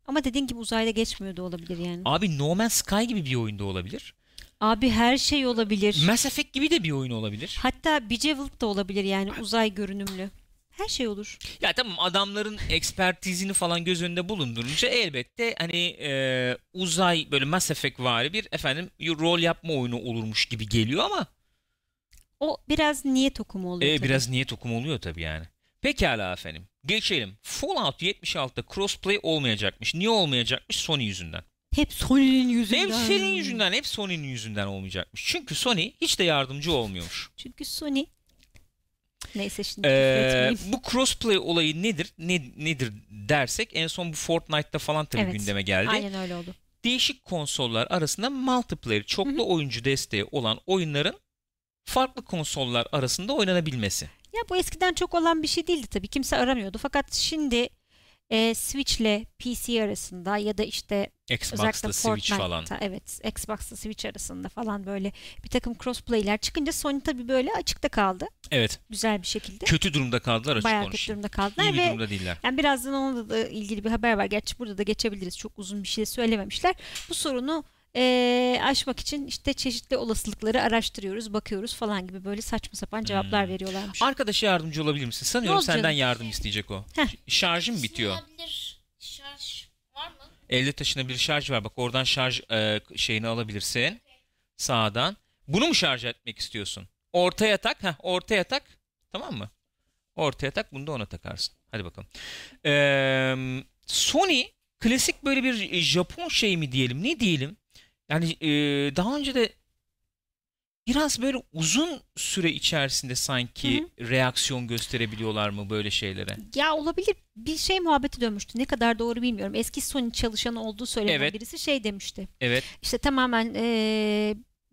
Ama dediğin gibi uzayda geçmiyor da olabilir yani. Abi No Man's Sky gibi bir oyunda olabilir. Abi her şey olabilir. Mass Effect gibi de bir oyun olabilir. Hatta Behavior da olabilir yani, uzay görünümlü. Her şey olur. Ya tamam, adamların ekspertizini falan göz önünde bulundurunca elbette hani uzay böyle Mass Effect vari bir efendim rol yapma oyunu olurmuş gibi geliyor ama o biraz niyet okumu oluyor tabii. Biraz niyet okumu oluyor tabii yani. Pekala efendim. Geçelim. Fallout 76'da crossplay olmayacakmış. Niye olmayacakmış? Sony yüzünden. Hep Sony'nin yüzünden. Hep Sony'nin yüzünden olmayacakmış. Çünkü Sony hiç de yardımcı olmuyormuş. Çünkü Sony... Neyse şimdi. Bu crossplay olayı nedir? Nedir dersek, en son bu Fortnite'da falan tabii gündeme geldi. Aynen öyle oldu. Değişik konsollar arasında multiplayer, çoklu oyuncu desteği olan oyunların farklı konsollar arasında oynanabilmesi. Ya bu eskiden çok olan bir şey değildi tabii. Kimse aramıyordu. Fakat şimdi Switch'le PC arasında ya da işte Xbox'la Switch falan. Evet, Xbox'la Switch arasında falan böyle bir takım crossplay'ler çıkınca Sony tabii böyle açıkta kaldı. Evet. Güzel bir şekilde. Kötü durumda kaldılar açık konuşayım. Bayağı kötü durumda kaldılar. İyi bir durumda değiller. Yani birazdan onunla da ilgili bir haber var. Gerçi burada da geçebiliriz. Çok uzun bir şey söylememişler. Bu sorunu aşmak için işte çeşitli olasılıkları araştırıyoruz, bakıyoruz falan gibi böyle saçma sapan cevaplar veriyorlarmış. Arkadaşa yardımcı olabilir misin? Sanıyorum senden yardım isteyecek o. Şarjım bitiyor. Şarj var mı? Elde taşınabilir şarj var. Bak oradan şarj şeyini alabilirsin. Okay. Sağdan. Bunu mu şarj etmek istiyorsun? Ortaya tak. Ortaya tak. Tamam mı? Ortaya tak. Bunu da ona takarsın. Hadi bakalım. Sony klasik böyle bir Japon şey mi diyelim? Ne diyelim? Yani daha önce de biraz böyle uzun süre içerisinde sanki reaksiyon gösterebiliyorlar mı böyle şeylere? Ya olabilir. Bir şey muhabbeti dönmüştü. Ne kadar doğru bilmiyorum. Eski Sony çalışanı olduğu söylenen birisi şey demişti. Evet. İşte tamamen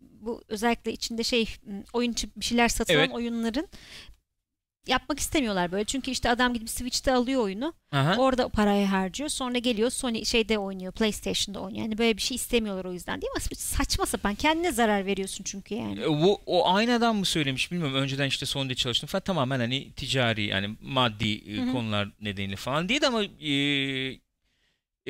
bu özellikle içinde şey oyun için bir şeyler satılan oyunların yapmak istemiyorlar böyle. Çünkü işte adam gidip Switch'te alıyor oyunu. Aha. Orada parayı harcıyor. Sonra geliyor Sony şeyde oynuyor. PlayStation'da oynuyor. Yani böyle bir şey istemiyorlar o yüzden değil mi? Saçma sapan. Kendine zarar veriyorsun çünkü yani. O aynı adam mı söylemiş bilmiyorum. Önceden işte Sony'de çalıştım falan. Tamamen hani ticari yani maddi konular nedeniyle falan değil ama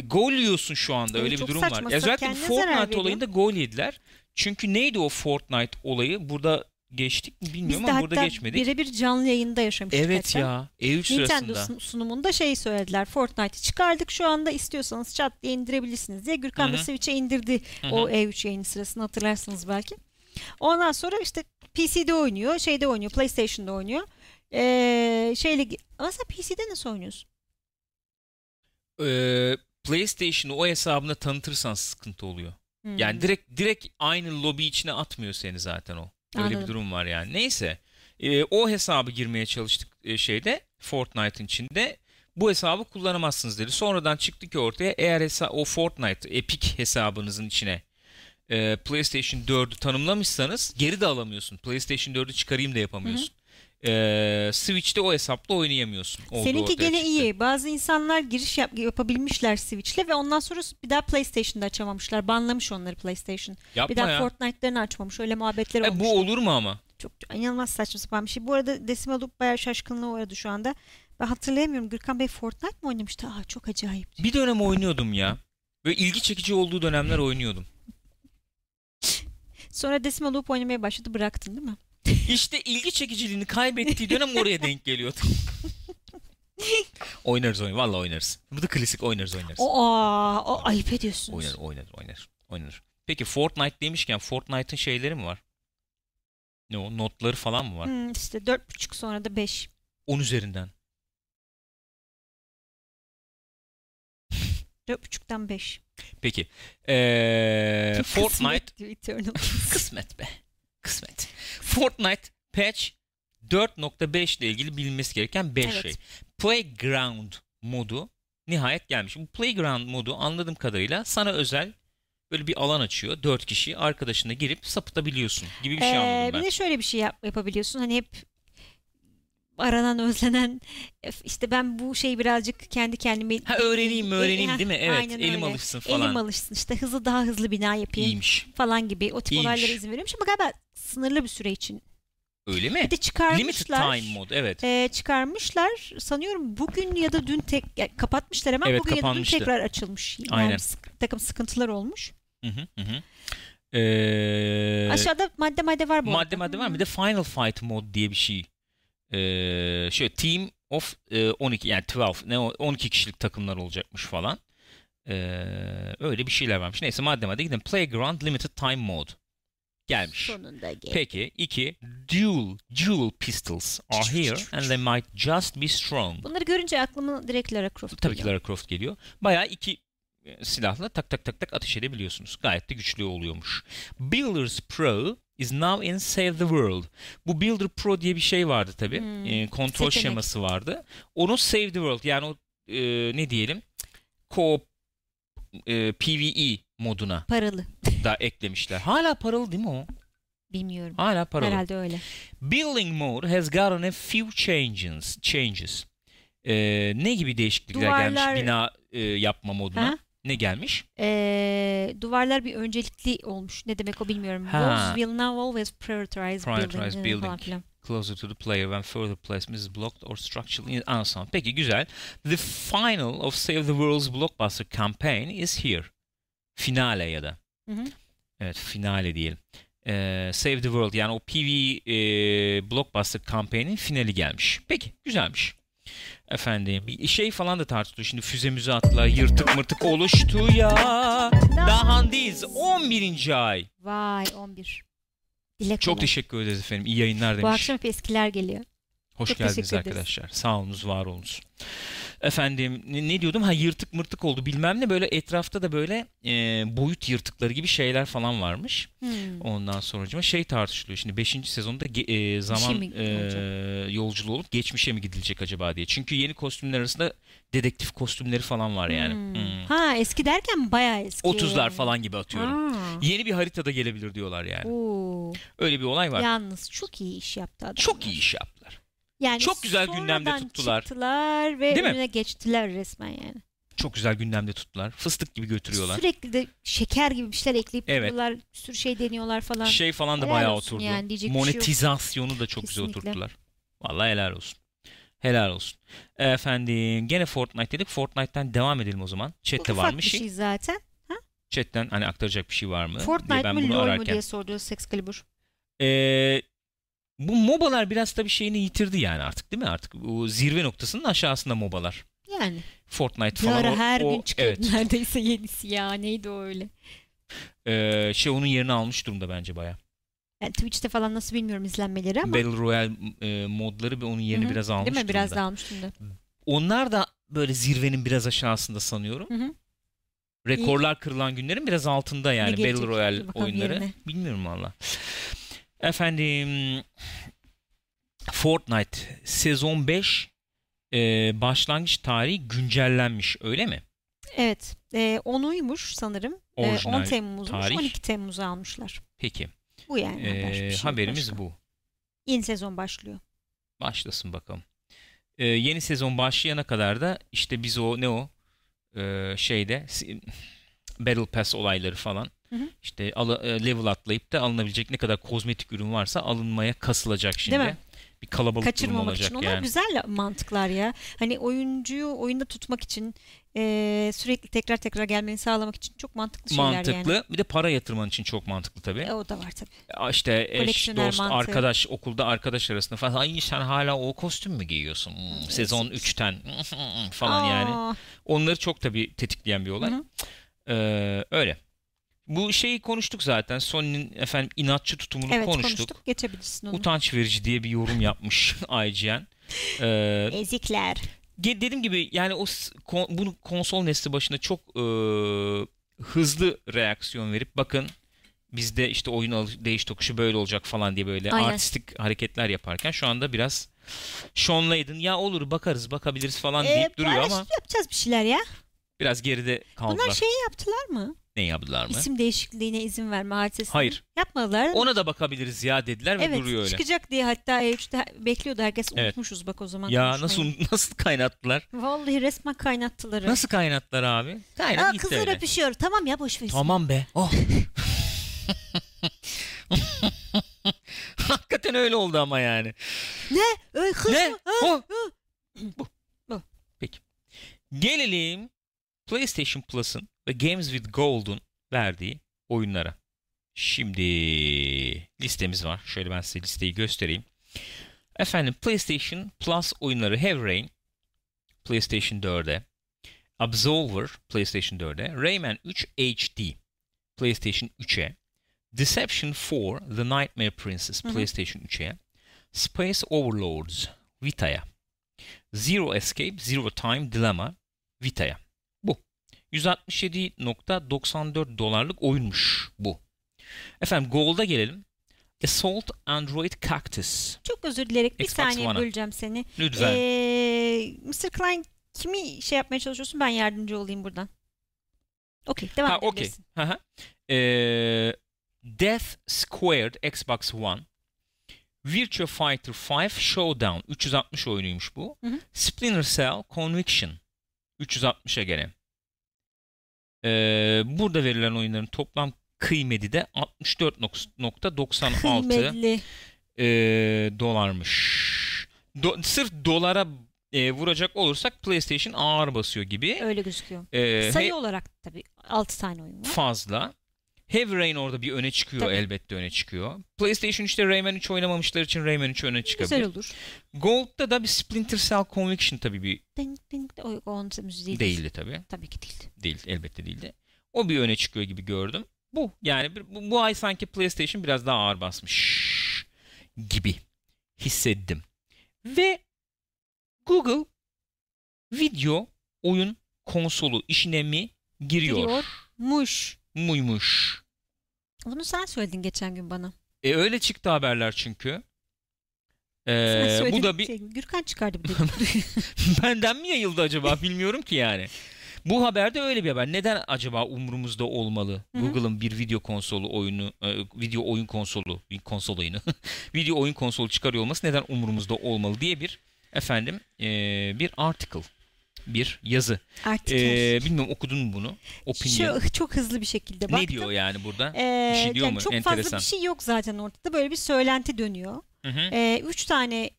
gol yiyorsun şu anda. Öyle bir durum var. Özellikle bu Fortnite olayında gol yediler. Çünkü neydi o Fortnite olayı? Burada geçtik mi bilmiyorum ama burada geçmedik. Biz de hatta birebir canlı yayında yaşamıştık. Evet hatta. Ya. E3 Nintendo sırasında. Sunumunda şey söylediler. Fortnite'ı çıkardık şu anda istiyorsanız chat diye indirebilirsiniz diye. Gürkan da Switch'e indirdi o E3 yayını sırasında hatırlarsınız belki. Ondan sonra işte PC'de oynuyor, şeyde oynuyor, PlayStation'da oynuyor. Aslında PC'de nasıl oynuyorsun? PlayStation'ı o hesabına tanıtırsan sıkıntı oluyor. Yani direkt aynı lobi içine atmıyor seni zaten o. Öyle bir durum var yani. Neyse. O hesabı girmeye çalıştık Fortnite'ın içinde. Bu hesabı kullanamazsınız dedi. Sonradan çıktı ki ortaya eğer o Fortnite Epic hesabınızın içine PlayStation 4'ü tanımlamışsanız geri de alamıyorsun. PlayStation 4'ü çıkarayım da yapamıyorsun. Switch'te o hesapla oynayamıyorsun. Seninki gene iyi. Bazı insanlar giriş yapabilmişler Switch'le ve ondan sonra bir daha PlayStation'da açamamışlar. Banlamış onları PlayStation. Yapma bir daha ya. Fortnite'lerini açmamış. Öyle muhabbetler olmuş. Bu olur mu ama? Çok inanılmaz saçma sapan bir şey. Bu arada Decimal Loop bayağı şaşkınlığa uğradı şu anda. Ben hatırlayamıyorum. Gürkan Bey Fortnite mi oynamıştı? Aa, çok acayip. Bir dönem oynuyordum ya. Böyle ilgi çekici olduğu dönemler oynuyordum. Sonra Decimal Loop oynamaya başladı. Bıraktın değil mi? İşte ilgi çekiciliğini kaybettiği dönem oraya denk geliyordu. oynarız. Vallahi oynarız. Bu da klasik oynarız. O ayıp ediyorsunuz. Oynar. Peki Fortnite demişken Fortnite'ın şeyleri mi var? Ne o? Notları falan mı var? İşte 4.5 sonra da 5. 10 üzerinden. 4.5'ten 5. Peki. Fortnite. Kısmet be. Kısmet. Fortnite patch 4.5 ile ilgili bilinmesi gereken 5 şey. Playground modu nihayet gelmiş. Bu Playground modu anladığım kadarıyla sana özel böyle bir alan açıyor. 4 kişi arkadaşına girip sapıtabiliyorsun gibi bir şey anladım ben. Bir de şöyle bir şey yapabiliyorsun. Hani hep aranan, özlenen işte ben bu şeyi birazcık kendi kendime... öğreneyim değil mi? Evet, elim alışsın falan. Elim alışsın işte hızlı daha hızlı bina yapayım falan gibi o tip olaylara izin veriyormuş ama galiba sınırlı bir süre için. Öyle mi? Bir de çıkarmışlar. Limited time mod, evet. Çıkarmışlar sanıyorum bugün ya da dün kapatmışlar hemen bugün kapanmıştı. Ya da dün tekrar açılmış. Yani aynen. Bir takım sıkıntılar olmuş. Aşağıda madde var bu. Madde var. Bir de Final Fight mod diye bir şey. Şöyle team of 12 yani 12 kişilik takımlar olacakmış falan. Öyle bir şeyler varmış. Neyse madde gidelim. Playground Limited Time Mode gelmiş. Sonunda geldi. Peki 2 dual pistols are here and they might just be strong. Bunları görünce aklıma direkt Lara Croft geliyor. Tabii ki Lara Croft geliyor. Bayağı 2 silahla tak tak ateş edebiliyorsunuz. Gayet de güçlü oluyormuş. Builders Pro is now in Save the World. Bu Builder Pro diye bir şey vardı tabii. Kontrol şeması vardı. Onu Save the World yani o ne diyelim? Co-op PvE moduna. Paralı. Da eklemişler. Hala paralı değil mi o? Bilmiyorum. Hala paralı. Herhalde öyle. Building mode has gotten a few changes. Ne gibi değişiklikler gelmiş bina yapma moduna? Ne gelmiş? Duvarlar bir öncelikli olmuş. Ne demek o bilmiyorum. Those will now always prioritize building. Closer to the player when further placement is blocked or structurally unsound. Peki güzel. The final of Save the World's blockbuster campaign is here. Finale ya da. Evet finale diyelim. Save the World yani o PvE blockbuster campaign'in finali gelmiş. Peki güzelmiş. Efendim bir şey falan da tartışılıyor. Şimdi füze müze atla yırtık mırtık oluştu ya. Dahandiz 11. ay. Vay 11. Dilek çok teşekkür ederiz efendim. İyi yayınlar demiş. Bu akşam eskiler geliyor. Hoş geldiniz arkadaşlar. Sağ olunuz, var olunuz. Efendim ne diyordum? Ha, yırtık mırtık oldu bilmem ne, böyle etrafta da böyle boyut yırtıkları gibi şeyler falan varmış. Ondan sonra şey tartışılıyor şimdi 5. sezonda zaman yolculuğu olup geçmişe mi gidilecek acaba diye. Çünkü yeni kostümler arasında dedektif kostümleri falan var yani. Ha, eski derken bayağı eski. 30'lar falan gibi atıyorum. Yeni bir haritada gelebilir diyorlar yani. Öyle bir olay var. Yalnız çok iyi iş yaptı adamlar. Çok iyi iş yaptılar. Yani çok güzel gündemde tuttular. Çıktılar ve değil önüne mi? Geçtiler resmen yani. Çok güzel gündemde tuttular. Fıstık gibi götürüyorlar. Sürekli de şeker gibi bir şeyler ekleyip tuttular. Bir sürü şey deniyorlar falan. Şey falan da helal bayağı oturdu. Yani, monetizasyonu da çok kesinlikle güzel oturttular. Vallahi helal olsun. Helal olsun. Efendim gene Fortnite dedik. Fortnite'ten devam edelim o zaman. Chat'te var mı şey? Bu ufak bir şey zaten. Ha? Chat'ten hani aktaracak bir şey var mı? Fortnite mi LoL mu diye sordu Excalibur. Bu MOBA'lar biraz tabii şeyini yitirdi yani artık değil mi? Artık o zirve noktasının aşağısında MOBA'lar. Yani. Fortnite falan. Yara her gün çıkıyor. Evet. Neredeyse yenisi ya. Neydi o öyle? Şey onun yerini almış durumda bence bayağı. Yani Twitch'te falan nasıl bilmiyorum izlenmeleri ama. Battle Royale modları ve onun yerini biraz almış durumda. Değil mi? Biraz da almış durumda. Onlar da böyle zirvenin biraz aşağısında sanıyorum. Rekorlar kırılan günlerin biraz altında yani Battle Royale oyunları. Yerine. Bilmiyorum valla. Efendim Fortnite sezon 5 başlangıç tarihi güncellenmiş öyle mi? Evet. 10'uymuş sanırım. 10 Temmuz'muş. 12 Temmuz'u almışlar. Peki. Bu yani. Haberimiz başka. Bu. Yeni sezon başlıyor. Başlasın bakalım. Yeni sezon başlayana kadar da işte biz Battle Pass olayları falan. İşte level atlayıp da alınabilecek ne kadar kozmetik ürün varsa alınmaya kasılacak şimdi. Değil mi? Bir kalabalık kaçırmamak olacak için. Onlar yani. Güzel mantıklar ya. Hani oyuncuyu oyunda tutmak için sürekli tekrar gelmeni sağlamak için çok mantıklı şeyler yani. Bir de para yatırman için çok mantıklı tabii. O da var tabii. İşte eş, dost, mantığı. Arkadaş, okulda arkadaş arasında falan. Ay sen hala o kostüm mü giyiyorsun? Sezon 3'ten falan yani. Onları çok tabii tetikleyen bir olay. Öyle. Bu şeyi konuştuk zaten. Sony'nin inatçı tutumunu konuştuk. Geçebilirsin onu. Utanç verici diye bir yorum yapmış IGN. Ezikler. Dediğim gibi yani bunu konsol nesli başında çok hızlı reaksiyon verip bakın bizde işte oyun değiş tokuşu böyle olacak falan diye böyle artistik hareketler yaparken şu anda biraz Sean Layden ya olur bakarız bakabiliriz falan deyip duruyor ama. Yapacağız bir şeyler ya. Biraz geride kaldılar. Bunlar yaptılar mı? Ne yaptılar mı? İsim değişikliğine izin verme hadisesini. Hayır. Yapmadılar. Ona da bakabiliriz ya dediler ve duruyor öyle. Evet çıkacak diye hatta E3'te bekliyordu herkes. Unutmuşuz bak o zaman. Ya nasıl kaynattılar? Vallahi resmen kaynattılar. Nasıl kaynattılar abi? Kaynat gitti öyle. Kızlar öpüşüyor. Tamam ya boş ver. Tamam be. Oh. Hakikaten öyle oldu ama yani. Ne? Öyle kız mı? Oh. Bu. Peki. Gelelim PlayStation Plus'ın ve Games with Gold'un verdiği oyunlara. Şimdi listemiz var. Şöyle ben size listeyi göstereyim. PlayStation Plus oyunları Heavy Rain PlayStation 4'e, Absolver PlayStation 4'e, Rayman 3 HD PlayStation 3'e, Deception 4 The Nightmare Princess PlayStation 3'e, Space Overlords Vita'ya, Zero Escape Zero Time Dilemma Vita'ya. $167.94 oyunmuş bu. Gold'a gelelim. Assault Android Cactus. Çok özür dilerim. Bir saniye böleceğim seni. Lütfen. Mr. Klein kimi şey yapmaya çalışıyorsun? Ben yardımcı olayım buradan. Okey. Devam edebilirsin. Death Squared Xbox One. Virtua Fighter 5 Showdown. 360 oyunuymuş bu. Splinter Cell Conviction. 360'a gelelim. Burada verilen oyunların toplam kıymeti de $64.96 dolarmış. Sırf dolara vuracak olursak PlayStation ağır basıyor gibi. Öyle gözüküyor. Sayı olarak tabii 6 tane oyun var. Fazla. Heavy Rain orada bir öne çıkıyor tabii. Elbette öne çıkıyor. PlayStation 3'te Rayman 3 oynamamışlar için Rayman 3 öne çıkabilir. Güzel olur. Gold'da da bir Splinter Cell Conviction tabii bir... Değildi tabii. Tabii ki değildi. Değil, elbette değildi. O bir öne çıkıyor gibi gördüm. Bu yani bu ay sanki PlayStation biraz daha ağır basmış gibi hissettim. Ve Google video oyun konsolu işine mi giriyor? Muymuş. Bunu sen söyledin geçen gün bana. Öyle çıktı haberler çünkü. Bu da bir şey, Gürkan çıkardı bu dediği. Benden mi yayıldı acaba bilmiyorum ki yani. Bu haberde öyle bir haber. Neden acaba umurumuzda olmalı? Hı-hı. Google'ın bir video konsolu oyunu, video oyun konsolu, konsol oyunu, video oyun konsolu çıkarıyor olması neden umurumuzda olmalı diye bir bir article, bir yazı. Bilmiyorum, okudun mu bunu? Opinion. Çok hızlı bir şekilde baktım. Ne diyor yani burada? Bir şey diyor yani mu? Çok enteresan. Fazla bir şey yok zaten ortada. Böyle bir söylenti dönüyor. Üç tane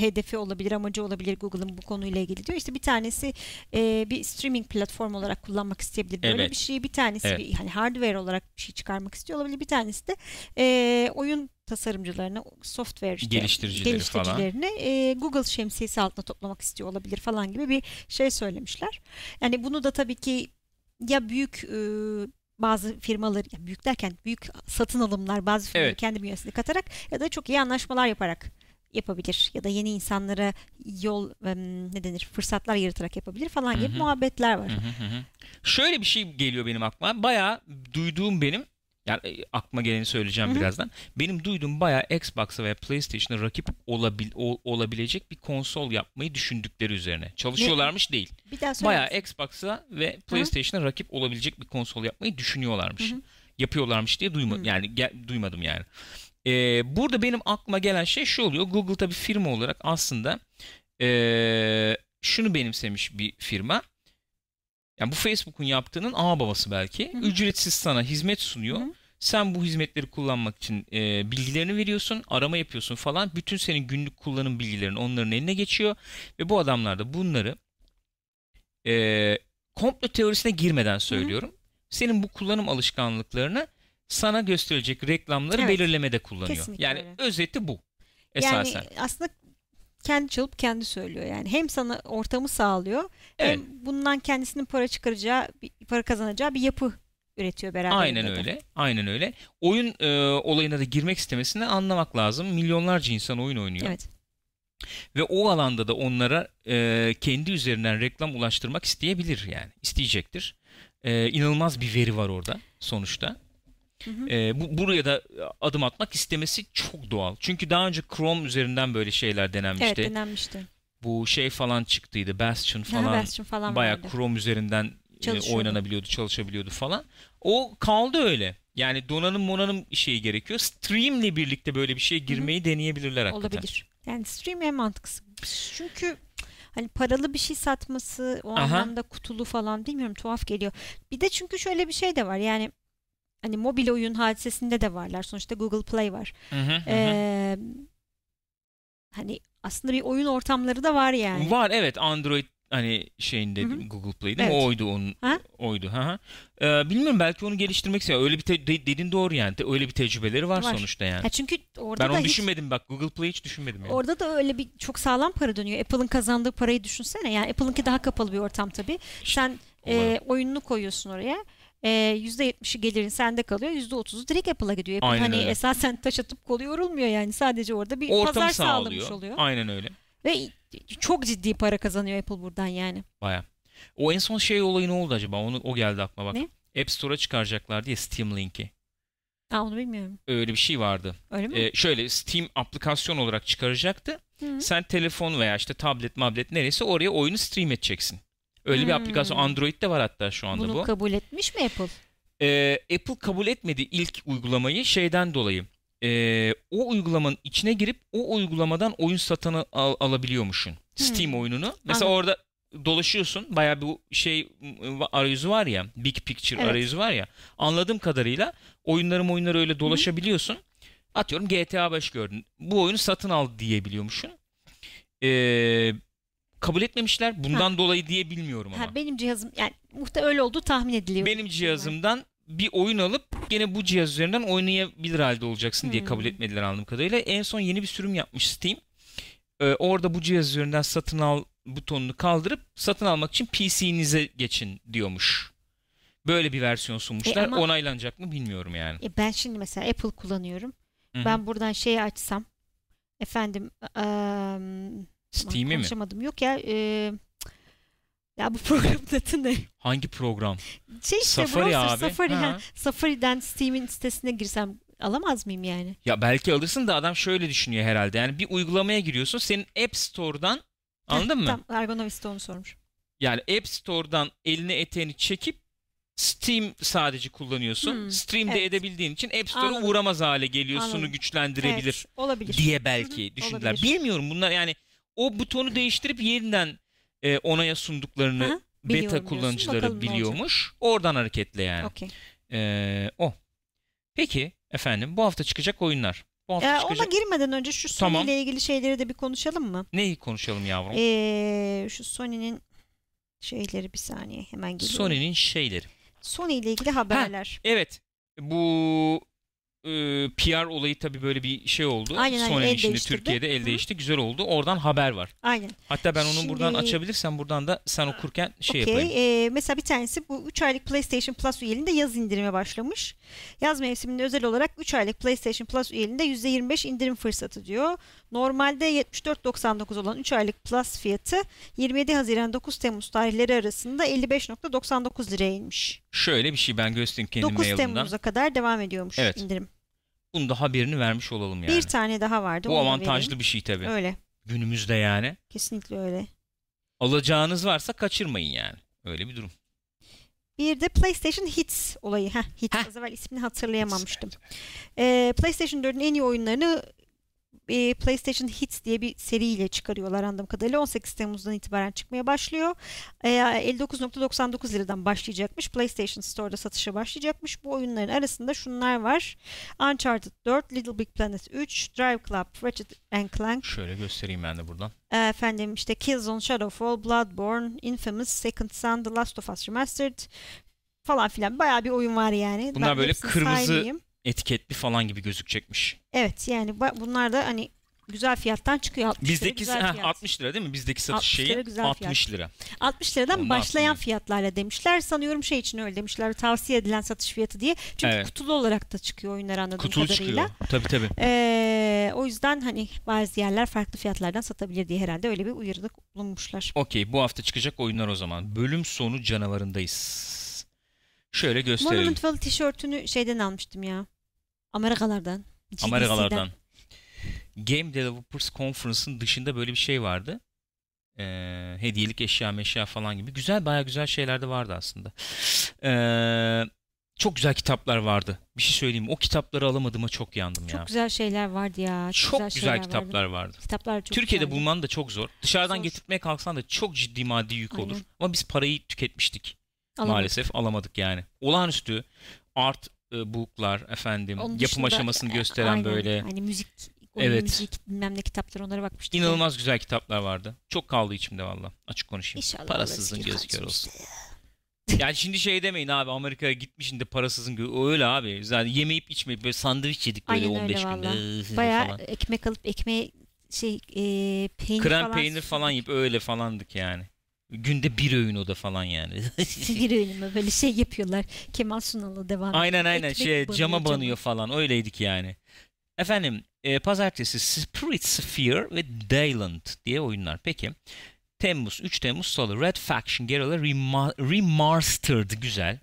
hedefi olabilir, amacı olabilir Google'ın bu konuyla ilgili diyor. İşte bir tanesi bir streaming platformu olarak kullanmak isteyebilir böyle bir şeyi. Bir tanesi bir, hani hardware olarak bir şey çıkarmak istiyor olabilir. Bir tanesi de oyun tasarımcılarını, software işte, geliştiricilerini Google şemsiyesi altında toplamak istiyor olabilir falan gibi bir şey söylemişler. Yani bunu da tabii ki ya büyük bazı firmalar, yani büyük derken büyük satın alımlar bazı firmaları kendi bünyesine katarak ya da çok iyi anlaşmalar yaparak yapabilir ya da yeni insanlara yol fırsatlar yaratarak yapabilir falan gibi muhabbetler var. Şöyle bir şey geliyor benim aklıma. Bayağı duyduğum benim, yani aklıma geleni söyleyeceğim birazdan. Benim duyduğum bayağı Xbox'a veya PlayStation'a rakip olabilecek bir konsol yapmayı düşündükleri üzerine. Çalışıyorlarmış değil. Bayağı Xbox'a ve PlayStation'a rakip olabilecek bir konsol yapmayı düşünüyorlarmış. Yapıyorlarmış diye yani duymadım yani. Burada benim aklıma gelen şey şu oluyor. Google tabii firma olarak aslında şunu benimsemiş bir firma. Yani bu Facebook'un yaptığının babası belki. Ücretsiz sana hizmet sunuyor. Sen bu hizmetleri kullanmak için bilgilerini veriyorsun, arama yapıyorsun falan. Bütün senin günlük kullanım bilgilerin onların eline geçiyor. Ve bu adamlar da bunları komplo teorisine girmeden söylüyorum. Senin bu kullanım alışkanlıklarını sana gösterecek reklamları belirlemede kullanıyor. Kesinlikle yani öyle. Özeti bu esasen. Yani aslında kendi çalıp kendi söylüyor yani. Hem sana ortamı sağlıyor hem bundan kendisinin para kazanacağı bir yapı üretiyor beraber. Aynen öyle. Oyun olayına da girmek istemesini anlamak lazım. Milyonlarca insan oyun oynuyor. Evet. Ve o alanda da onlara kendi üzerinden reklam ulaştırmak isteyebilir yani. İsteyecektir. İnanılmaz bir veri var orada sonuçta. Buraya da adım atmak istemesi çok doğal. Çünkü daha önce Chrome üzerinden böyle şeyler denenmişti. Evet, denenmişti. Bu şey falan çıktıydı. Bastion falan bayağı vardı. Chrome üzerinden oynanabiliyordu, çalışabiliyordu falan. O kaldı öyle. Yani donanım şeyi gerekiyor. Stream'le birlikte böyle bir şeye girmeyi deneyebilirler hakikaten. Olabilir. Yani stream en mantıklısı. Çünkü hani paralı bir şey satması o anlamda kutulu falan bilmiyorum, tuhaf geliyor. Bir de çünkü şöyle bir şey de var. Yani hani mobil oyun hadisesinde de varlar. Sonuçta Google Play var. Hani aslında bir oyun ortamları da var yani. Var evet. Android hani şeyinde Google Play'de oydu onun. Bilmiyorum, belki onu geliştirmek istiyor. Öyle bir dediğin doğru yani. Öyle bir tecrübeleri var sonuçta yani. Ha, çünkü orada ben onu düşünmedim bak. Google Play'i hiç düşünmedim yani. Orada da öyle bir çok sağlam para dönüyor. Apple'ın kazandığı parayı düşünsene. Yani Apple'ınki daha kapalı bir ortam tabii. İşte, sen oyununu koyuyorsun oraya. %70'i gelirin sende kalıyor, %30'u direkt Apple'a gidiyor. Apple aynen hani öyle. Esasen taş atıp kolu yorulmuyor yani, sadece orada bir ortamı pazar sağlamış oluyor. Aynen öyle. Ve çok ciddi para kazanıyor Apple buradan yani. Baya. O en son şey olayı ne oldu acaba? O geldi aklıma bak. Ne? App Store'a çıkaracaklar diye Steam Link'i. Onu bilmiyorum. Öyle bir şey vardı. Öyle mi? Şöyle Steam aplikasyon olarak çıkaracaktı. Sen telefon veya işte tablet neresi oraya oyunu stream edeceksin. Öyle bir aplikasyon. Android'de var hatta şu anda. Bunu kabul etmiş mi Apple? Apple kabul etmedi ilk uygulamayı şeyden dolayı. O uygulamanın içine girip o uygulamadan oyun satın alabiliyormuşsun. Steam oyununu. Mesela orada dolaşıyorsun. Bayağı bir şey arayüzü var ya. Big Picture arayüzü var ya. Anladığım kadarıyla oyunları öyle dolaşabiliyorsun. Atıyorum GTA 5 gördün. Bu oyunu satın al diyebiliyormuşsun. Kabul etmemişler. Bundan dolayı diye bilmiyorum ama. Benim cihazım yani muhtemelen öyle olduğu tahmin ediliyor. Benim cihazımdan bir oyun alıp gene bu cihaz üzerinden oynayabilir halde olacaksın diye kabul etmediler anladığım kadarıyla. En son yeni bir sürüm yapmış Steam. Orada bu cihaz üzerinden satın al butonunu kaldırıp satın almak için PC'nize geçin diyormuş. Böyle bir versiyon sunmuşlar. Onaylanacak mı bilmiyorum yani. Ben şimdi mesela Apple kullanıyorum. Ben buradan şeyi açsam Steam'i mi? Konuşamadım. Yok ya. Ya bu programın adı ne? Hangi program? Şey işte, Safari browser, abi. Safari, ha. Safari'den Steam'in sitesine girsem alamaz mıyım yani? Ya belki alırsın da adam şöyle düşünüyor herhalde. Yani bir uygulamaya giriyorsun. Senin App Store'dan, anladın mı? Tam Argonavis de onu sormuş. Yani App Store'dan eline eteğini çekip Steam sadece kullanıyorsun. Stream de edebildiğin için App Store'a uğramaz hale geliyorsun, güçlendirebilir evet, diye belki düşündüler. Olabilir. Bilmiyorum, bunlar yani o butonu değiştirip yeniden onaya sunduklarını beta kullanıcıları diyorsun, biliyormuş. Oradan hareketle yani. Okay. O. Peki efendim, bu hafta çıkacak oyunlar. Ona girmeden önce şu Sony ile ilgili şeyleri de bir konuşalım mı? Neyi konuşalım yavrum? Şu Sony'nin şeyleri, bir saniye hemen geliyor. Sony'nin şeyleri. Sony ile ilgili haberler. Ha, evet. Bu PR olayı tabii böyle bir şey oldu. Sony'nin şimdi Türkiye'de el değişti. Güzel oldu. Oradan haber var. Aynen. Hatta ben onu şimdi buradan açabilirsem, buradan da sen okurken şey yapayım. Mesela bir tanesi, bu 3 aylık PlayStation Plus üyeliğinde yaz indirime başlamış. Yaz mevsiminde özel olarak 3 aylık PlayStation Plus üyeliğinde %25 indirim fırsatı diyor. Normalde 74.99 olan 3 aylık Plus fiyatı 27 Haziran 9 Temmuz tarihleri arasında 55.99 liraya inmiş. Şöyle bir şey ben göstereyim kendim mail'imden. 9 Temmuz'a kadar devam ediyormuş indirim. Bunun da haberini vermiş olalım yani. Bir tane daha vardı. Bu avantajlı bir şey tabii. Öyle. Günümüzde yani. Kesinlikle öyle. Alacağınız varsa kaçırmayın yani. Öyle bir durum. Bir de PlayStation Hits olayı. Hits. Az evvel ismini hatırlayamamıştım. PlayStation 4'ün en iyi oyunlarını PlayStation Hits diye bir seriyle çıkarıyorlar anladığım kadarıyla. 18 Temmuz'dan itibaren çıkmaya başlıyor. 59.99 liradan başlayacakmış. PlayStation Store'da satışa başlayacakmış. Bu oyunların arasında şunlar var: Uncharted 4, Little Big Planet 3, Drive Club, Ratchet & Clank. Şöyle göstereyim ben de buradan. Efendim işte Killzone, Shadowfall, Bloodborne, Infamous, Second Son, The Last of Us Remastered falan filan. Bayağı bir oyun var yani. Bunlar ben böyle kırmızı saymıyım, etiketli falan gibi gözükecekmiş. Evet yani bunlar da hani güzel fiyattan çıkıyor. 60 bizdeki lira, güzel fiyat. 60 lira değil mi? Bizdeki satış şeyi 60 lira. 60 liradan ondan başlayan fiyatlarla demişler. Sanıyorum şey için öyle demişler. Tavsiye edilen satış fiyatı diye. Çünkü kutulu olarak da çıkıyor oyunlar anladığım kadarıyla. Kutulu çıkıyor. Tabii. O yüzden hani bazı yerler farklı fiyatlardan satabilir diye herhalde öyle bir uyarıda bulunmuşlar. Okey, bu hafta çıkacak oyunlar o zaman. Bölüm sonu canavarındayız. Şöyle gösterelim. Monumental tişörtünü şeyden almıştım ya. Amerikalardan. Game Developers Conference'ın dışında böyle bir şey vardı. Hediyelik eşya falan gibi. Güzel, bayağı güzel şeyler de vardı aslında. Çok güzel kitaplar vardı. Bir şey söyleyeyim mi? O kitapları alamadığıma çok yandım ya. Çok güzel şeyler vardı ya. Çok güzel kitaplar vardı. Kitaplar çok Türkiye'de güzeldi. Bulman da çok zor. Dışarıdan getirtmeye kalksan da çok ciddi maddi yük olur. Ama biz parayı tüketmiştik. Maalesef alamadık yani. Olağanüstü art booklar, efendim, onun yapım aşamasını gösteren böyle. Hani müzik, müzik bilmem ne kitaplar, onlara bakmıştık. İnanılmaz güzel kitaplar vardı. Çok kaldı içimde valla. Açık konuşayım. İnşallah parasızın gözü kör olsun. Yani şimdi şey demeyin abi, Amerika'ya gitmişsin de parasızın gözü. Öyle abi. Zaten yemeyip içmeyip böyle sandviç yedik böyle 15 günde. Bayağı ekmek alıp ekmeğe peynir krem falan. Krem peynir falan yiyip öyle falandık yani. Günde bir öğün o da falan yani. Bir öğün mü? Böyle şey yapıyorlar. Kemal Sunal'la devam ediyor. Aynen. Cama banıyor falan. Öyleydik yani. Efendim pazartesi Spirit Sphere ve Dayland diye oyunlar. Peki. 3 Temmuz Salı Red Faction Guerrilla Remastered. Güzel.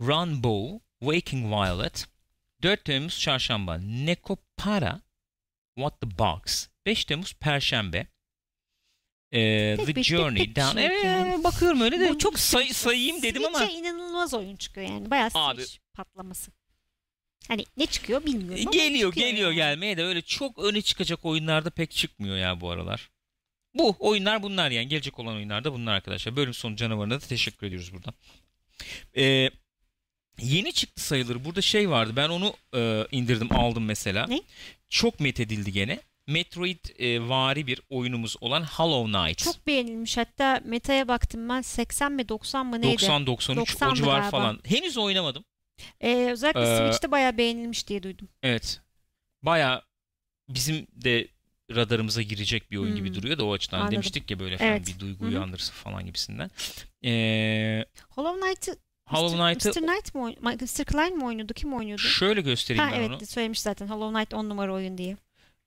Runbow Waking Violet. 4 Temmuz Çarşamba Nekopara What the Box. 5 Temmuz Perşembe The Journey Down. Bakıyorum öyle de çok sayayım dedim ama. Switch'e inanılmaz oyun çıkıyor yani. Bayağı Switch patlaması. Hani ne çıkıyor bilmiyorum ama geliyor yani. Gelmeye de öyle çok öne çıkacak oyunlarda pek çıkmıyor ya bu aralar. Bu oyunlar bunlar yani. Gelecek olan oyunlar da bunlar arkadaşlar. Bölüm sonu canavarına da teşekkür ediyoruz buradan. Yeni çıktı sayılır. Burada şey vardı. Ben onu indirdim, aldım mesela. Ne? Çok methedildi gene. Metroidvari bir oyunumuz olan Hollow Knight. Çok beğenilmiş. Hatta meta'ya baktım ben, 80 mi 90 mı neydi? 90-93 o civar falan. Henüz oynamadım. Özellikle Switch'te bayağı beğenilmiş diye duydum. Evet. Bayağı bizim de radarımıza girecek bir oyun gibi duruyor da o açıdan. Anladım. Demiştik ya böyle bir duygu uyandırsın falan gibisinden. Hollow Knight'ı Mr. Klein mi oynuyordu? Kim oynuyordu? Şöyle göstereyim ben onu. Evet, söylemiş zaten Hollow Knight 10 numara oyun diye.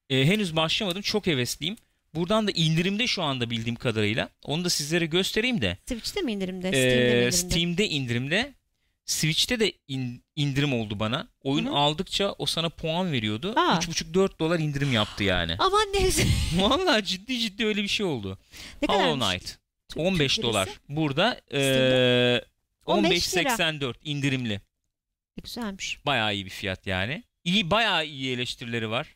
Henüz başlamadım. Çok hevesliyim. Buradan da indirimde şu anda bildiğim kadarıyla. Onu da sizlere göstereyim de. Switch'te mi indirimde? Steam'de indirimde. Switch'te de indirim oldu bana. Oyun Hı-hı. aldıkça o sana puan veriyordu. Aa. $3,5-4 indirim yaptı yani. Aman neyse. Vallahi ciddi öyle bir şey oldu. Ne Hollow Knight. $15. Burada 15.84 indirimli. Güzelmiş. Bayağı iyi bir fiyat yani. İyi, bayağı iyi eleştirileri var.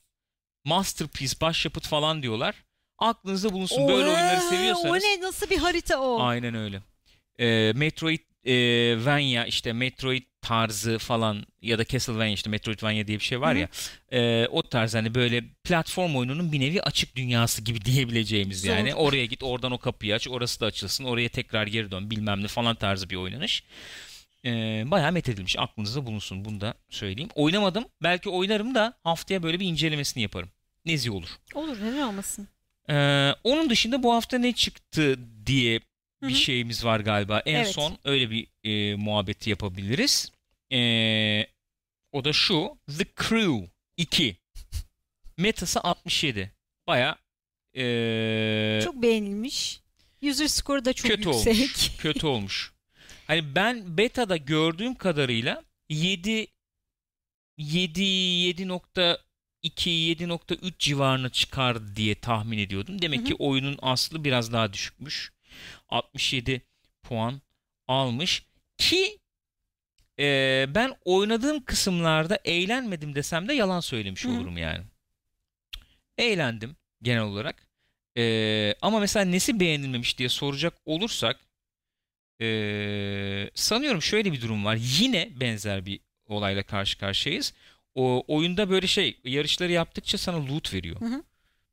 Masterpiece, başyapıt falan diyorlar. Aklınızda bulunsun. Böyle oyunları seviyorsanız. O ne? Nasıl bir harita o? Aynen öyle. Metroidvania işte Metroid tarzı falan ya da Castlevania işte Metroidvania diye bir şey var ya. O tarz hani böyle platform oyununun bir nevi açık dünyası gibi diyebileceğimiz yani. Zor. Oraya git, oradan o kapıyı aç, orası da açılsın, oraya tekrar geri dön bilmem ne falan tarzı bir oynanış. Bayağı methedilmiş. Aklınızda bulunsun. Bunu da söyleyeyim. Oynamadım. Belki oynarım da haftaya böyle bir incelemesini yaparım. Nezi olur. Olur. Neden olmasın? Onun dışında bu hafta ne çıktı diye bir Hı-hı. şeyimiz var galiba. En son öyle bir muhabbeti yapabiliriz. O da şu. The Crew 2. Metası 67. Bayağı çok beğenilmiş. User score'u da çok yüksek. Kötü olmuş. Hani ben beta'da gördüğüm kadarıyla 7.2, 7.3 civarına çıkar diye tahmin ediyordum. Demek ki oyunun aslı biraz daha düşükmüş. 67 puan almış ki ben oynadığım kısımlarda eğlenmedim desem de yalan söylemiş olurum yani. Eğlendim genel olarak. Ama mesela nesi beğenilmemiş diye soracak olursak sanıyorum şöyle bir durum var. Yine benzer bir olayla karşı karşıyayız. O oyunda böyle yarışları yaptıkça sana loot veriyor.